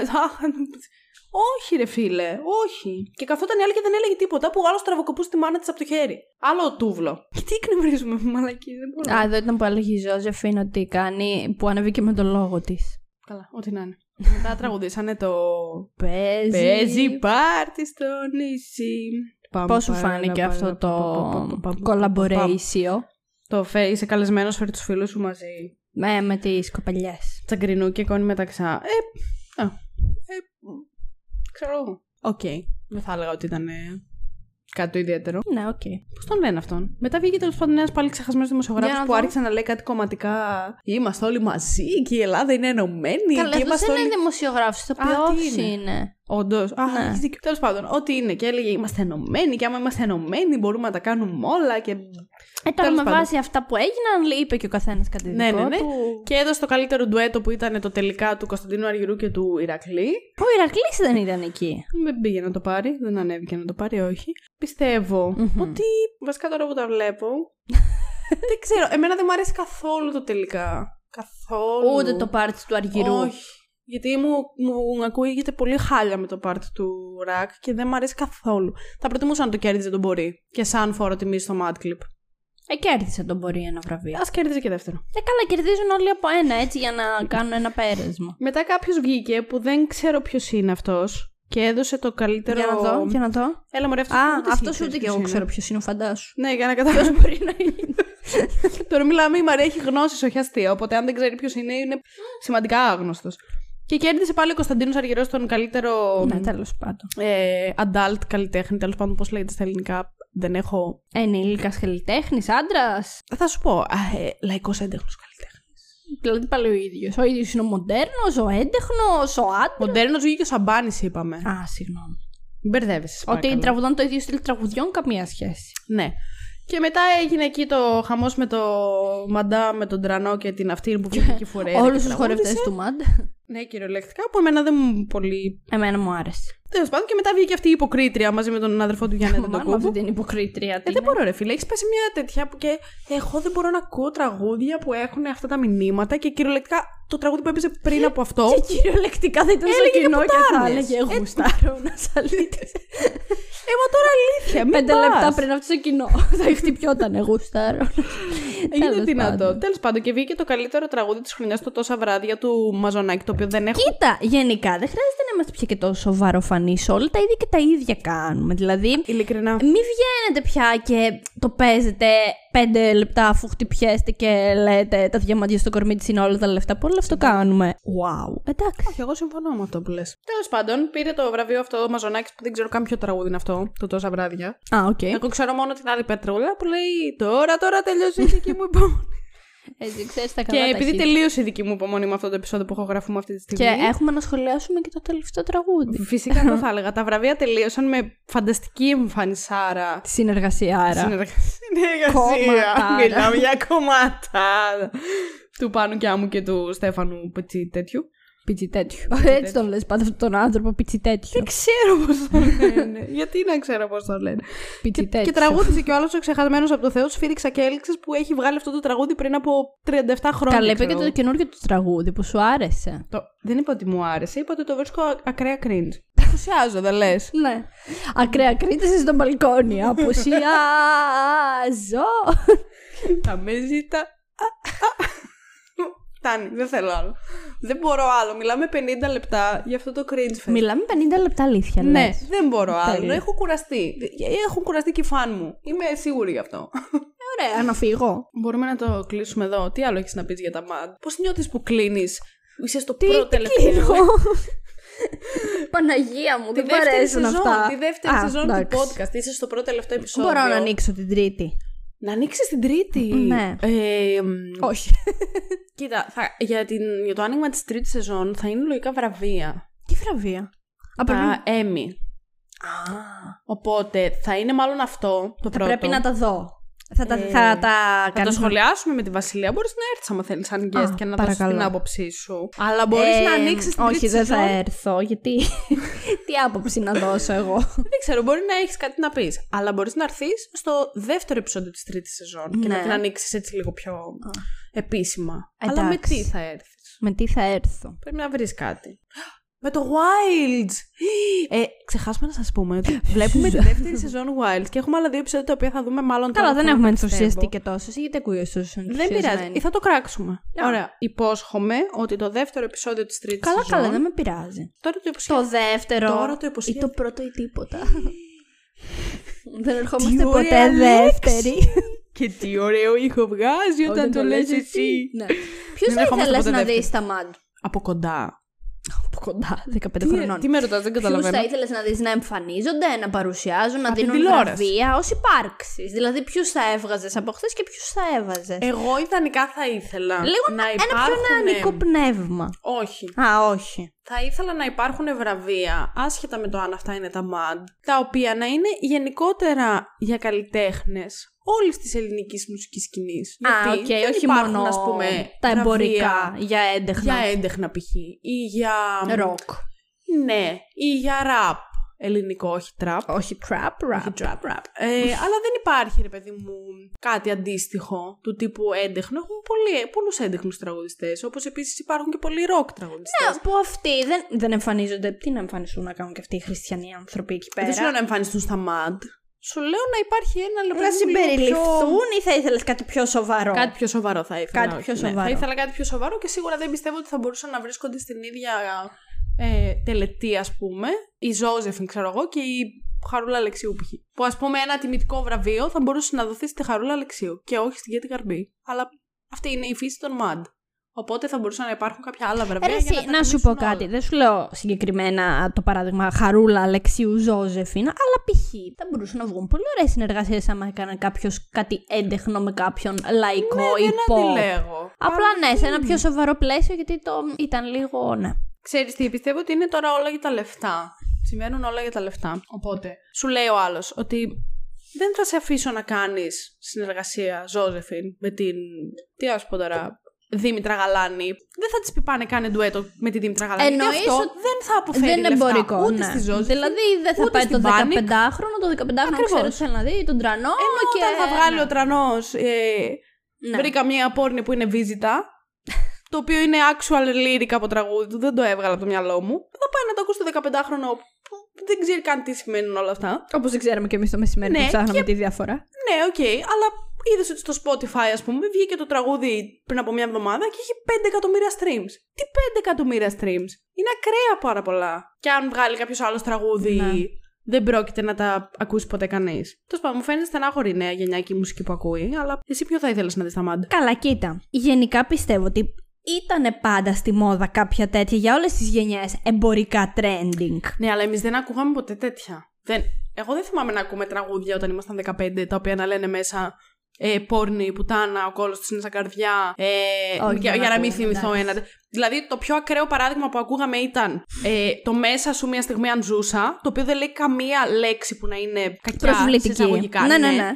Όχι, ρε φίλε, όχι. Και καθόταν η άλλη και δεν έλεγε τίποτα, που ο άλλος τραβοκοπούσε τη μάνα της από το χέρι. Άλλο τούβλο. Και τι εκνευρίζουμε, μαλακή, δεν μπορούμε. Α, εδώ ήταν που έλεγε η Ζοζεφίν ότι κάνει, που ανέβηκε με τον λόγο της. Καλά, ό,τι να είναι. Μετά τραγουδήσανε το. Παίζει πάρτι στο νησί. Πώς σου φάνηκε αυτό το collaboration? Το είσαι καλεσμένος, φέρει τους φίλους σου μαζί. Με τις κοπελιές. Τσαγκρινού και Κόνη Μεταξά. Ξέρω. Οκ. Δεν θα έλεγα ότι ήταν κάτι ιδιαίτερο. Ναι, οκ. Πώς τον λένε αυτόν? Μετά βγήκε τέλος πάντων ένας πάλι ξεχασμένος δημοσιογράφος που άρχισε να λέει κάτι κομματικά. Είμαστε όλοι μαζί και η Ελλάδα είναι ενωμένη. Καλά, δεν είναι δημοσιογράφος, το ποιος είναι. Όντως. Α, έχεις δίκιο. Τέλος πάντων, ό,τι είναι. Και έλεγε είμαστε ενωμένοι και άμα είμαστε ενωμένοι μπορούμε να τα κάνουμε όλα. Και. Τώρα με βάση αυτά που έγιναν, είπε και ο καθένας κάτι δικό του. Ναι. Και έδωσε το καλύτερο ντουέτο που ήταν το τελικά του Κωνσταντίνου Αργυρού και του Ηρακλή. Ο Ηρακλής δεν ήταν εκεί. Δεν πήγε να το πάρει, δεν ανέβηκε να το πάρει, όχι. Πιστεύω ότι. Βασικά τώρα που τα βλέπω. Δεν ξέρω, εμένα δεν μου αρέσει καθόλου το τελικά. Καθόλου. Ούτε το πάρτι του Αργυρού. Όχι. Γιατί μου ακούγεται πολύ χάλια με το πάρτι του ρακ και δεν μου αρέσει καθόλου. Θα προτιμούσα να το κέρδιζε τον Μπορεί. Και σαν φόρο τιμή στο Mad Clip. Κέρδισε τον Μπορεί ένα βραβείο. Ας κέρδιζε και δεύτερο. Καλά, κερδίζουν όλοι από ένα έτσι για να κάνουν ένα πέρασμα. Μετά κάποιος βγήκε που δεν ξέρω ποιος είναι αυτός και έδωσε το καλύτερο. Για να δω, για να δω. Έλα, μωρέ, αυτός ούτε και εγώ ξέρω ποιος είναι, φαντάσου. Ναι, για να καταλάβω μπορεί να είναι. Τώρα μιλάμε, η Μαρία έχει γνώσεις, όχι αστεία. Οπότε αν δεν ξέρει ποιος είναι, είναι σημαντικά άγνωστος. Και κέρδισε πάλι ο Κωνσταντίνος Αργυρός τον καλύτερο. Ναι, τέλος πάντων. Adult καλλιτέχνη, τέλος πάντων, πώς λέγεται στα ελληνικά. Δεν έχω. Ενήλικας καλλιτέχνης, άντρας. Θα σου πω. Λαϊκός έντεχνος καλλιτέχνης. Δηλαδή πάλι ο ίδιος. Ο ίδιος είναι ο μοντέρνος, ο έντεχνος, ο άντρας. Μοντέρνος βγήκε ο Σαμπάνης, είπαμε. Α, συγγνώμη. Μπερδεύεσαι. Ότι τραγουδάνε το ίδιο στυλ τραγουδιών, καμία σχέση. Ναι. Και μετά έγινε εκεί το χαμός με το Μαντά, με τον Τρανό και την αυτή που βγήκε εκεί φορέα. Όλους τους χορευτές του Μαντά. Ναι, κυριολεκτικά, που εμένα δεν μου πολύ. Εμένα μου άρεσε. Τέλος πάντων, και μετά βγήκε αυτή η υποκρίτρια μαζί με τον αδερφό του Γιάννη. Μάλλον με αυτή την υποκρίτρια. Δεν μπορώ, ρε φίλε. Έχει πέσει μια τέτοια που και εγώ δεν μπορώ να ακούω τραγούδια που έχουν αυτά τα μηνύματα και κυριολεκτικά το τραγούδι που έπαιζε πριν από αυτό. Και κυριολεκτικά δεν ήταν στο κοινό και θα έλεγε εγώ γουστάρω να σαλίτες. Μα τώρα αλήθεια. 5 λεπτά πριν αυτό το κοινό. Θα χτυπιόταν εγώ γουστάρω. Είναι δυνατό. Τέλος πάντων, και βγήκε το καλύτερο τραγούδι της χρονιάς, το Τόσα βράδια του Μαζωνάκη, το οποίο δεν έχω. Κοίτα, γενικά δεν χρειάζεται να είμαστε πια και τόσο βαροφανείς. Όλα τα ίδια και τα ίδια κάνουμε. Δηλαδή, ειλικρινά, μην βγαίνετε πια και το παίζετε 5 λεπτά αφού χτυπιέστε και λέτε τα διαμάντια στο κορμί της είναι όλα τα λεφτά. Πολύ αυτό κάνουμε. Wow. Εντάξει. Όχι, εγώ συμφωνώ με αυτό που λες. Τέλος πάντων, πήρε το βραβείο αυτό ο Μαζωνάκης που δεν ξέρω καν ποιο τραγούδι είναι αυτό, το Τόσα βράδια. Α, οκ. Εγώ ξέρω μόνο την άλλη πετρούλα που λέει Τώρα τελειώσει η δική μου υπομονή. Έτσι, ξέρεις, τα καλά. Και επειδή τελείωσε η δική μου υπομονή με αυτό το επεισόδιο που έχω γραφούμε αυτή τη στιγμή. Και έχουμε να σχολιάσουμε και το τελευταίο τραγούδι. Φυσικά αυτό θα έλεγα. Τα βραβεία τελείωσαν με φανταστική εμφανισάρα. Συνεργασιάρα. Συνεργασία. Μιλάμε για κομμάτα. Του Πάνου Κιάμου και του Στέφανου Πιτσιτέτσου. Πιτσιτέτσιο. Έτσι τον λες πάντα αυτόν τον άνθρωπο, Πιτσιτέτσιο. Δεν ξέρω πώς τον λένε. Γιατί να ξέρω πώς τον λένε. Πιτσιτέτσιο. Και τραγούδισε κι ο άλλος ο ξεχασμένος από το Θεό, Σφύριξα και έλξες, που έχει βγάλει αυτό το τραγούδι πριν από 37 χρόνια. Καλά, είπε και το καινούργιο του τραγούδι που σου άρεσε. Δεν είπα ότι μου άρεσε, είπα ότι το βρίσκω ακραία cringe. Αποσιάζω, δεν λες. Ναι. Ακραία κρίτηση στο μπαλκόνι. Αποσιάζω. Τα με ζήτα. Φτάνει, δεν θέλω άλλο. Δεν μπορώ άλλο. Μιλάμε 50 λεπτά για αυτό το cringe fest. Μιλάμε 50 λεπτά, αλήθεια. Ναι, δεν μπορώ άλλο. Έχω κουραστεί. Έχουν κουραστεί και οι φαν μου. Είμαι σίγουρη γι' αυτό. Ωραία, να φύγω. Μπορούμε να το κλείσουμε εδώ. Τι άλλο έχεις να πεις για τα Mad? Πώς νιώθεις που κλείνεις? Είσαι στο πρώτο τελευταίο. Παναγία μου, δεν παρέσουν αυτά. Τη δεύτερη σεζόν του podcast. Είσαι στο πρώτο τελευταίο επεισόδιο. Μπορώ να ανοίξω την Τρίτη. Να ανοίξεις την Τρίτη. Ναι. Όχι. Κοίτα, για το άνοιγμα της τρίτης σεζόν θα είναι λογικά βραβεία. Τι βραβεία? Τα Emmy. Οπότε θα είναι μάλλον αυτό το πρώτο. Πρέπει να τα δω. Θα τα σχολιάσουμε με τη Βασιλεία. Μπορείς να έρθεις άμα θέλεις αν guest και να δώσεις την άποψή σου. Αλλά μπορείς να ανοίξεις την τρίτη σεζόν. Όχι, δεν θα έρθω, γιατί τι άποψη να δώσω εγώ. Δεν ξέρω, μπορεί να έχεις κάτι να πεις. Αλλά μπορείς να έρθεις στο δεύτερο επεισόδιο της τρίτης σεζόν και να την ανοίξεις έτσι λίγο πιο επίσημα. Εντάξει. Αλλά με τι θα έρθεις? Με τι θα έρθω? Πρέπει να βρεις κάτι. Με το Wilds! Ξεχάσαμε να σας πούμε ότι βλέπουμε τη δεύτερη σεζόν Wilds και έχουμε άλλα 2 επεισόδια τα οποία θα δούμε μάλλον τώρα. Καλά, δεν έχουμε ενθουσιαστεί και τόσο. Γιατί ακούγεσαι τόσο ενθουσιασμένη? Δεν πειράζει. Θα το κράξουμε. Yeah. Ωραία. Υπόσχομαι ότι το δεύτερο επεισόδιο της τρίτης σεζόν. Καλά, δεν με πειράζει. Τώρα το υποσχέθηκα. Το δεύτερο. Τώρα το υποσχέθηκα. Ή το πρώτο ή τίποτα. Δεν ερχόμαστε ποτέ δεύτεροι. Και τι ωραίο ήχο βγάζει όταν το λες εσύ. Ποιο θα ήθελες να δεις τα Mad? Από κοντά. Από κοντά, 15 χρονών. Τι με ρωτάς, δεν καταλαβαίνω. Ποιους θα ήθελες να δεις να εμφανίζονται, να παρουσιάζουν, να δίνουν βραβεία, ως υπάρξεις? Δηλαδή, ποιους θα έβγαζες από χθες και ποιους θα έβαζες? Εγώ ιδανικά θα ήθελα. Λίγο ένα πιο νεανικό πνεύμα. Όχι. Α, όχι. Θα ήθελα να υπάρχουν βραβεία, άσχετα με το αν αυτά είναι τα Mad, τα οποία να είναι γενικότερα για καλλιτέχνες όλης της ελληνικής μουσικής σκηνής. Γιατί δεν όχι υπάρχουν, μόνο ας πούμε, τα εμπορικά για έντεχνα. Για έντεχνα π.χ. ή για ροκ. Ναι, ή για ραπ. Ελληνικό, όχι τραπ. Όχι τραπ, ραπ. Αλλά δεν υπάρχει, ρε παιδί μου, κάτι αντίστοιχο του τύπου έντεχνο. Έχουμε πολλούς έντεχνους τραγουδιστές. Όπως επίσης υπάρχουν και πολλοί ροκ τραγουδιστές. Ναι, που αυτοί δεν εμφανίζονται. Τι να εμφανιστούν να κάνουν και αυτοί οι χριστιανοί άνθρωποι εκεί πέρα? Δεν σου λέω να εμφανιστούν στα Mad. Σου λέω να υπάρχει ένα λεπτό. Να συμπεριληφθούν ή θα ήθελες κάτι πιο σοβαρό? Κάτι πιο σοβαρό θα ήθελα. Κάτι πιο σοβαρό. Ναι, θα ήθελα κάτι πιο σοβαρό και σίγουρα δεν πιστεύω ότι θα μπορούσαν να βρίσκονται στην ίδια τελετή, ας πούμε. Η Ζοζεφίν, ξέρω εγώ, και η Χαρούλα Αλεξίου π.χ. Που, ας πούμε, ένα τιμητικό βραβείο θα μπορούσε να δοθεί στη Χαρούλα Αλεξίου και όχι στην Κέτη Γαρμπή. Αλλά αυτή είναι η φύση των Mad. Οπότε θα μπορούσαν να υπάρχουν κάποια άλλα βραβεία. Να σου πω κάτι. Δεν σου λέω συγκεκριμένα το παράδειγμα Χαρούλα Αλεξίου Ζοζεφίν, αλλά π.χ. θα μπορούσαν να βγουν πολύ ωραίες συνεργασίες άμα έκανε κάποιο κάτι έντεχνο με κάποιον λαϊκό υπό. Απλά ναι, σε ένα πιο σοβαρό πλαίσιο, γιατί το ήταν λίγο. Ναι. Ξέρεις τι, πιστεύω ότι είναι τώρα όλα για τα λεφτά. Συμβαίνουν όλα για τα λεφτά. Οπότε σου λέει ο άλλος ότι δεν θα σε αφήσω να κάνεις συνεργασία Ζοζεφίν με την, τι ας πω τώρα, Δήμητρα Γαλάνη. Δεν θα της πει πάνε κάνε ντουέτο με τη Δήμητρα Γαλάνη. Εννοείς αυτό ότι δεν θα αποφέρει δεν λεφτά εμπορικό, ούτε ναι. στη Ζοζεφίν. Δηλαδή δεν θα πάει το 15χρονο, το 15χρονο ξέρω τι θέλει να δει, τον Τρανό. Ενώ και... όταν θα βγάλει ο Τρανός, ναι. βρήκα μια πόρνη που είναι βίζιτα. Το οποίο είναι actual lyric από τραγούδι του, δεν το έβγαλα από το μυαλό μου. Θα πάει να το ακούσει το 15χρονο που δεν ξέρει καν τι σημαίνουν όλα αυτά. Όπως δεν ξέραμε και εμείς το μεσημέρι ναι, που ψάχναμε και... τη διαφορά. Ναι, οκ, αλλά είδες ότι στο Spotify, ας πούμε, βγήκε το τραγούδι πριν από μια εβδομάδα και είχε 5 εκατομμύρια streams. Τι 5 εκατομμύρια streams? Είναι ακραία πάρα πολλά. Και αν βγάλει κάποιος άλλος τραγούδι, ναι. δεν πρόκειται να τα ακούσει ποτέ κανείς. Τέλος πάντων, μου φαίνεται στενάχωρη η νέα γενιά και η μουσική που ακούει, αλλά εσύ ποιο θα ήθελες να δεις τα μάτια? Καλά, κοίτα. Γενικά πιστεύω ότι. Ήτανε πάντα στη μόδα κάποια τέτοια για όλες τις γενιές εμπορικά trending. Ναι, αλλά εμείς δεν ακούγαμε ποτέ τέτοια. Εγώ δεν θυμάμαι να ακούμε τραγούδια όταν ήμασταν 15, τα οποία να λένε μέσα πόρνη, πουτάνα, ο κόλος της είναι σαν καρδιά. Όχι, για να μην θυμηθώ ένα. Δηλαδή, το πιο ακραίο παράδειγμα που ακούγαμε ήταν το μέσα σου μια στιγμή αν ζούσα, το οποίο δεν λέει καμία λέξη που να είναι κακιά εισαγωγικά. Ναι, ναι, ναι.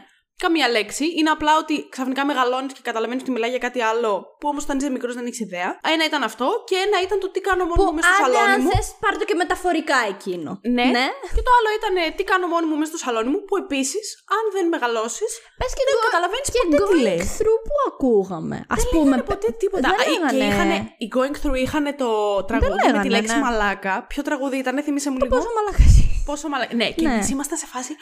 Καμία λέξη. Είναι απλά ότι ξαφνικά μεγαλώνεις και καταλαβαίνεις ότι μιλάει για κάτι άλλο που όμως όταν είσαι μικρός δεν έχεις ιδέα. Ένα ήταν αυτό και ένα ήταν το τι κάνω μόνο μου μέσα στο σαλόνι μου. Αν θες, πάρ' το και μεταφορικά εκείνο. Ναι. ναι. Και το άλλο ήταν τι κάνω μόνο μου μέσα στο σαλόνι μου, που επίσης, αν δεν μεγαλώσεις, πες και δεν καταλαβαίνεις ποτέ τι λέει. Και going through που ακούγαμε. Ας δεν πούμε. Ποτέ τίποτα. Δεν λέγανε. Οι going through είχαν το τραγούδι με τη λέξη μαλάκα. Ποιο τραγούδι ήταν, θυμίσαι μου λίγο. Πόσο μαλάκα. Ναι, και εμείς ήμασταν σε φάση.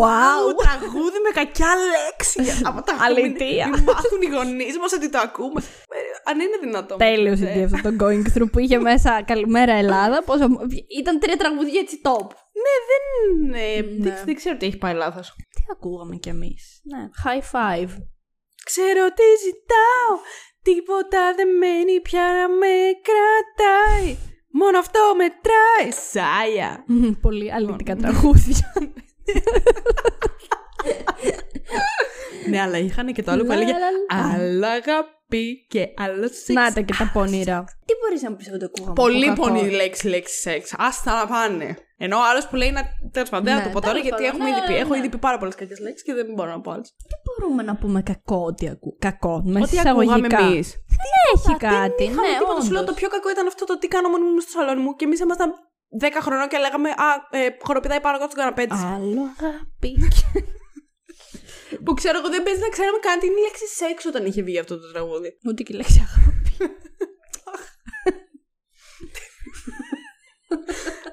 Wow, τραγούδι με κακιά λέξη. Από τα αλήθεια. Μάθουν οι γονείς μας ότι το ακούμε. Αν είναι δυνατό. Τέλειος είναι αυτό το going through που είχε μέσα Καλημέρα Ελλάδα. Ήταν 3 τραγούδια έτσι top. Ναι, δεν ξέρω τι έχει πάει λάθος. Τι ακούγαμε κι εμείς. Ναι, high five. Ξέρω τι ζητάω. Τίποτα δεν μένει πια να με κρατάει. Μόνο αυτό μετράει. Σάια. Πολύ αλήθικα τραγούδια. Ναι, αλλά είχαν και το άλλο που έλεγε «Άλλα αγαπή και άλλο σεξ». Να τα και τα πονηρά. Τι μπορείς να μου πεις εγώ το ακούγαμε? Πολύ πονηρή λέξη σεξ. Ας τα πάνε. Ενώ ο άλλος που λέει να τέλος πάντων δεν θα το πω τώρα γιατί έχω ήδη πει πάρα πολλές κακές λέξεις και δεν μπορώ να πω άλλες. Τι μπορούμε να πούμε κακό ότι ακούω? Κακό, μέσα εισαγωγικά. Δεν έχει κάτι. Δεν είχαμε τίποτα. Σου λέω το πιο κακό ήταν αυτό το τι κάνω μόνο μου στο σαλόνι μου και εμείς ήμασταν 10 χρονών και λέγαμε χοροπηδάει πάνω κάτω στον καναπέ της. Άλλο αγαπή. Που ξέρω εγώ δεν παίζει να ξέραμε καν την λέξη σεξ όταν είχε βγει αυτό το τραγούδι. Ούτε και η λέξη αγάπη.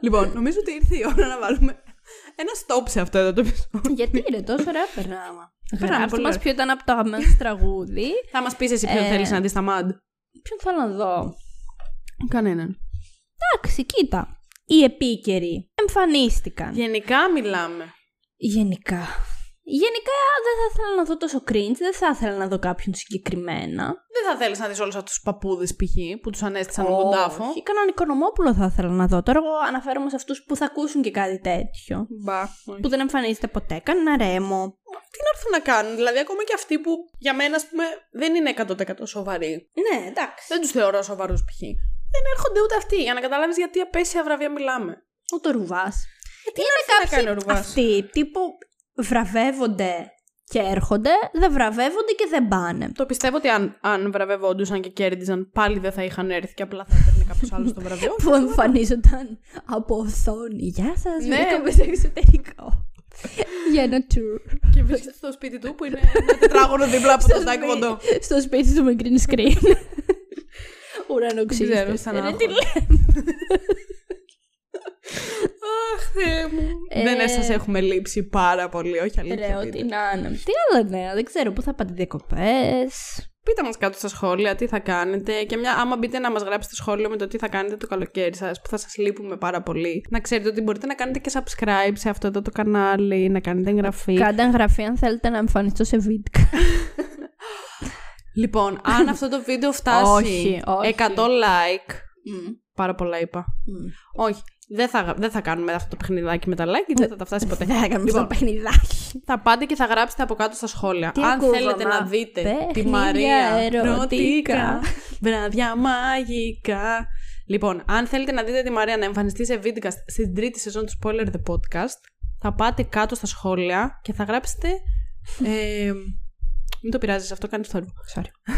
Λοιπόν, νομίζω ότι ήρθε η ώρα να βάλουμε ένα stop σε αυτό εδώ το επεισόδιο. Γιατί είναι τόσο ωραία περνάμα. Γράψτε μας ποιο ήταν από το αγαπημένο σου τραγούδι. Θα μας πεις εσύ ποιον θέλεις να δεις στα Mad. Ποιον θέλω να δω? Κανέναν. Εντάξει, κοίτα. Οι επίκαιροι εμφανίστηκαν. Γενικά μιλάμε. Γενικά δεν θα ήθελα να δω τόσο cringe, δεν θα ήθελα να δω κάποιον συγκεκριμένα. Δεν θα θέλεις να δεις όλους αυτούς τους παππούδες π.χ. που τους ανέστησαν τον τάφο. Όχι, κανέναν Οικονομόπουλο θα ήθελα να δω. Τώρα εγώ αναφέρομαι σε αυτούς που θα ακούσουν και κάτι τέτοιο. Μπα. Που δεν εμφανίζεται ποτέ, κανένα ρέμο. Τι να έρθουν να κάνουν, δηλαδή ακόμα και αυτοί που για μένα ας πούμε δεν είναι 100% σοβαροί. Ναι, εντάξει. Δεν τους θεωρώ σοβαρούς π.χ. Δεν έρχονται ούτε αυτοί για να καταλάβεις γιατί απέσια βραβεία μιλάμε. Ούτε ο Ρουβάς. Γιατί είναι κάποιοι αυτοί τύπου. Βραβεύονται και έρχονται, δεν βραβεύονται και δεν πάνε. Το πιστεύω ότι αν βραβεύοντουσαν και κέρδιζαν, πάλι δεν θα είχαν έρθει και απλά θα έπαιρνε κάποιος άλλος το βραβείο. Που εμφανίζονταν από οθόνη. Γεια σας, βρήκαμε σε εξωτερικό. Για ένα tour. Και βρίσκεται στο σπίτι του που είναι ένα τετράγωνο δίπλα από το τάκβοντο. Στο σπίτι του με green screen. Ουρανοξύστες. Δεν τι λέμε. Αχ, Θεέ μου. Δεν σας έχουμε λείψει πάρα πολύ, όχι αλήθεια? Ρε, ότι να είναι. Τι άλλο, ναι, δεν ξέρω, πού θα πάτε διακοπές. Πείτε μας κάτω στα σχόλια τι θα κάνετε. Και άμα μπείτε να μας γράψετε σχόλιο με το τι θα κάνετε το καλοκαίρι σας, που θα σας λείπουμε πάρα πολύ. Να ξέρετε ότι μπορείτε να κάνετε και subscribe σε αυτό εδώ το κανάλι, να κάνετε εγγραφή. Κάντε εγγραφή αν θέλετε να εμφανιστώ σε βίντεο. Λοιπόν, αν αυτό το βίντεο φτάσει 100 like. Πάρα πολλά είπα. Όχι. Δεν θα κάνουμε αυτό το παιχνιδάκι με τα like, γιατί δεν θα τα φτάσει ποτέ. Δεν θα κάνουμε αυτό το παιχνιδάκι. Θα πάτε και θα γράψετε από κάτω στα σχόλια. Τι αν θέλετε να δείτε τη Μαρία ερωτικά, βραδιά μαγικά. Λοιπόν, αν θέλετε να δείτε τη Μαρία να εμφανιστεί σε βίντεο στην τρίτη σεζόν του Spoiler the Podcast, θα πάτε κάτω στα σχόλια και θα γράψετε. Μην το πειράζεις αυτό, κάνεις θόρυβο. Sorry.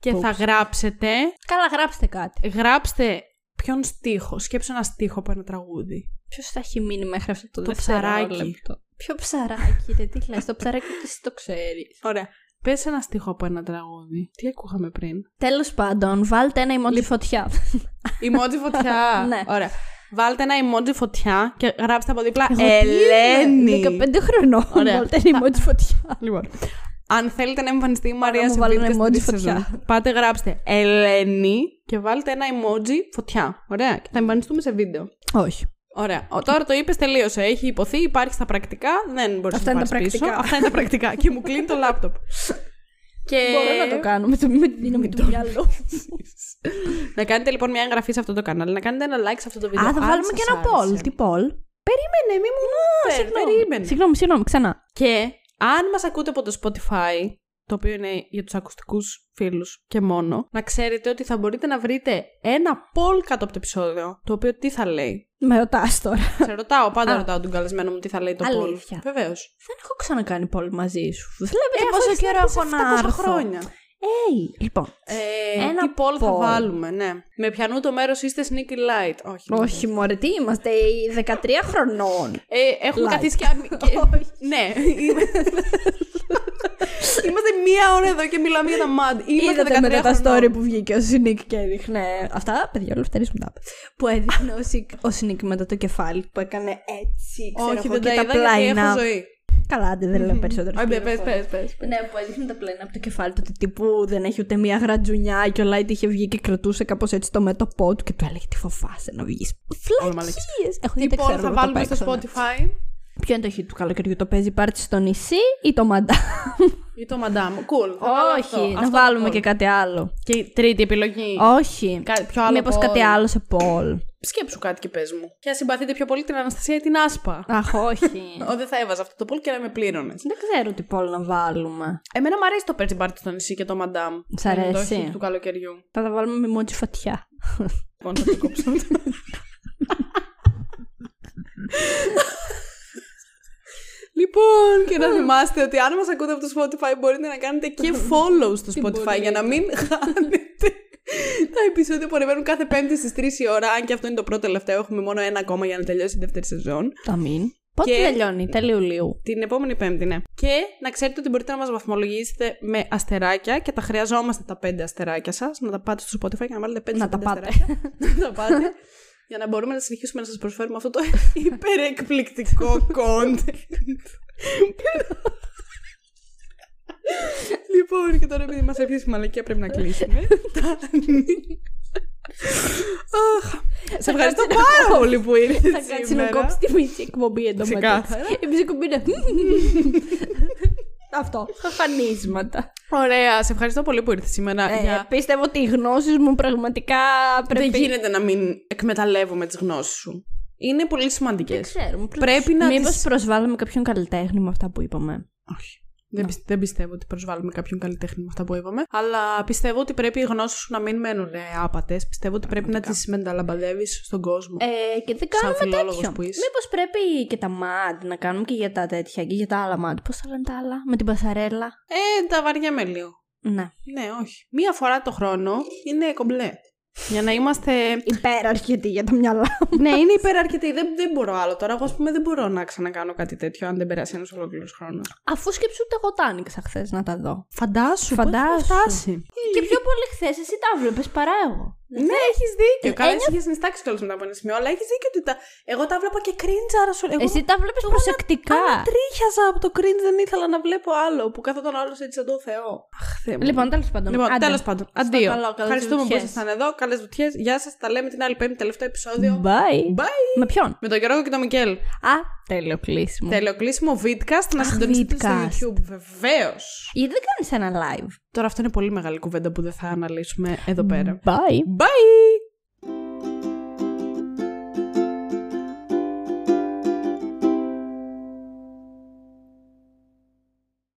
Και θα γράψετε. Καλά, γράψτε κάτι. Γράψτε ποιον στίχο. Σκέψτε ένα στίχο από ένα τραγούδι. Ποιος θα έχει μείνει μέχρι αυτό το ψαράκι. Ποιο ψαράκι, ρε, τι λες, το ψαράκι εσύ το ξέρεις. Ωραία. Πες ένα στίχο από ένα τραγούδι. Τι ακούγαμε πριν. Τέλος πάντων, βάλτε ένα emoji φωτιά. Emoji φωτιά. Ναι. Ωραία. Βάλτε ένα emoji φωτιά και γράψτε από δίπλα Ελένη. 15 χρονών. Βάλτε ένα emoji φωτιά. Λοιπόν. Αν θέλετε να εμφανιστεί η Μαρία σε emoji φωτιά, πάτε γράψτε Ελένη και βάλτε ένα emoji φωτιά. Ωραία. Και θα εμφανιστούμε σε βίντεο. Όχι. Ωραία. Τώρα το είπες, τελείωσε. Έχει υποθεί, υπάρχει στα πρακτικά. Δεν μπορείς να το πάρεις πίσω. Αυτά είναι τα πρακτικά. Και μου κλείνει το λάπτοπ. Και... μπορώ να το κάνω. Με το μυαλό. Να κάνετε λοιπόν μια εγγραφή σε αυτό το κανάλι. Να κάνετε ένα like σε αυτό το βίντεο. Α, θα βάλουμε και ένα poll. Τι poll? Περίμενε, μη μου. Συγγνώμη, ξανά. Και αν μας ακούτε από το Spotify, το οποίο είναι για τους ακουστικούς φίλους και μόνο, να ξέρετε ότι θα μπορείτε να βρείτε ένα poll κάτω από το επεισόδιο, το οποίο τι θα λέει. Με ρωτάς τώρα. Σε ρωτάω, πάντα ρωτάω τον καλεσμένο μου τι θα λέει το poll. Αλήθεια. Βεβαίως. Δεν έχω ξανακάνει poll μαζί σου. Βλέπετε πόσο καιρό έχω να έρθω. Χρόνια. Λοιπόν, ένα poll θα βάλουμε, ναι. Με ποιανού το μέρος είστε Σνικ Λάιτ? Όχι μωρέ, τι είμαστε, 13 χρονών. Έχουμε καθίσει και... ναι. Είμαστε μία ώρα εδώ και μιλάμε για τα Mad. Είδατε μετά τα story που βγήκε ο Σνικ και έδειχνε αυτά, παιδιά, όλους φταίρισμουν τα. Που έδειχνε ο Σνικ μετά το κεφάλι που έκανε έτσι, ξέρω εγώ, και τα πλάινα. Καλά, δεν λέω περισσότερο. Όχι, πες. Ναι, που έδειχνε τα πλάνα από το κεφάλι του, ότι τύπου δεν έχει ούτε μία γρατζουνιά και ο Λάιτ είχε βγει και κρατούσε κάπως έτσι το μέτωπό του και του έλεγε τι φοβάσαι να βγεις. Φλακίες! Λοιπόν, θα βάλουμε στο Spotify. Ποιο είναι το hit του καλοκαιριού, το παίζει πάρτι στο νησί ή το Madame? Ή το Madame, cool. Όχι, να βάλουμε και κάτι άλλο. Και τρίτη επιλογή. Όχι. Μήπως κάτι άλλο σε poll. Σκέψου κάτι και πες μου. Και αν συμπαθείτε πιο πολύ την Αναστασία ή την Άσπα. Αχ, όχι. Δεν θα έβαζα αυτό το poll και να με πλήρωνες. Δεν ξέρω τι poll να βάλουμε. Εμένα μου αρέσει το Πέρτσι Μπάρτι στο νησί και το Madame. Σ' αρέσει. Είναι το hit του καλοκαιριού. Θα τα βάλουμε με μόντζι φωτιά. Λοιπόν, θα το κόψω. Λοιπόν, και να θυμάστε ότι αν μας ακούτε από το Spotify μπορείτε να κάνετε και follow στο Spotify για να μην χάνετε τα επεισόδια που ανεβαίνουν κάθε Πέμπτη στις 3 η ώρα. Αν και αυτό είναι το πρώτο τελευταίο, έχουμε μόνο ένα ακόμα για να τελειώσει η δεύτερη σεζόν. Αμήν. Πότε τελειώνει? Τέλη Ιουλίου. Την επόμενη Πέμπτη, ναι. Και να ξέρετε ότι μπορείτε να μας βαθμολογήσετε με αστεράκια και τα χρειαζόμαστε τα 5 αστεράκια σας. Να τα πάτε στο Spotify και να βάλετε 5 αστεράκια. Να τα πάτε. Για να μπορούμε να συνεχίσουμε να σας προσφέρουμε αυτό το υπερεκπληκτικό content. Λοιπόν, και τώρα επειδή μας έπιασε η μαλακία πρέπει να κλείσουμε. Σε ευχαριστώ πάρα πολύ που ήρθες σήμερα. Θα κάτσει να κόψει τη μισή εκπομπή εντωμετώπιση. Η μισή εκπομπή είναι... αυτό, χαχανίσματα. Ωραία, σε ευχαριστώ πολύ που ήρθες σήμερα. Πίστευω ότι οι γνώσεις μου πραγματικά πρέπει... Δεν γίνεται να μην εκμεταλλεύομαι τις γνώσεις σου. Είναι πολύ σημαντικές. Δεν ξέρουμε. Πρέπει να μήπως προσβάλλουμε κάποιον καλλιτέχνη με αυτά που είπαμε? Όχι. Δεν πιστεύω ότι προσβάλλουμε κάποιον καλλιτέχνη με αυτά που είπαμε. Αλλά πιστεύω ότι πρέπει οι γνώσεις σου να μην μένουν άπατες. Πιστεύω ότι πρέπει να τις μεταλαμπαδεύεις στον κόσμο. Και δεν κάνουμε τέτοιο. Μήπως πρέπει και τα Mad να κάνουμε και για τα τέτοια και για τα άλλα Mad. Πώς θα λένε τα άλλα, με την πασαρέλα. Τα βαριέμαι λίγο. Ναι. Ναι, όχι. Μία φορά το χρόνο είναι κομπλέ. Για να είμαστε υπεραρκετοί για τα μυαλά μας. Ναι, είναι υπεραρκετοί. Δεν μπορώ άλλο τώρα. Εγώ, ας πούμε, δεν μπορώ να ξανακάνω κάτι τέτοιο αν δεν περάσει ένας ολόκληρος χρόνος. Αφού σκέψου ότι εγώ τα άνοιξα χθες να τα δω. Φαντάσου. Φτάσει. Και πιο πολύ χθες εσύ τα βλέπες παρά εγώ. Ναι, έχεις δίκιο. Καλά, εσύ είχες συνιστάξει κιόλας μετά από ένα σημείο, αλλά έχεις δίκιο ότι εγώ τα βλέπα και κρίντζαρα. Εσύ τα βλέπεις προσεκτικά. Τρίχιαζα από το κρίντζ, δεν ήθελα να βλέπω άλλο που καθόταν άλλο έτσι σαν τον Θεό. Λοιπόν, τέλος πάντων. Αντίο. Ευχαριστούμε που ήσασταν εδώ. Καλές βουτιές. Γεια σας. Τα λέμε την άλλη Πέμπτη, τελευταίο επεισόδιο. Bye. Με ποιον? Με τον Γιώργο και τον Μικέλ. Α, τέλειο κλείσιμο. Τέλειο κλείσιμο. Vidcast να συντονιστεί στο YouTube. Βεβαίως. Γιατί δεν κάνεις ένα live? Τώρα αυτό είναι πολύ μεγάλη κουβέντα που δεν θα αναλύσουμε εδώ πέρα. Bye.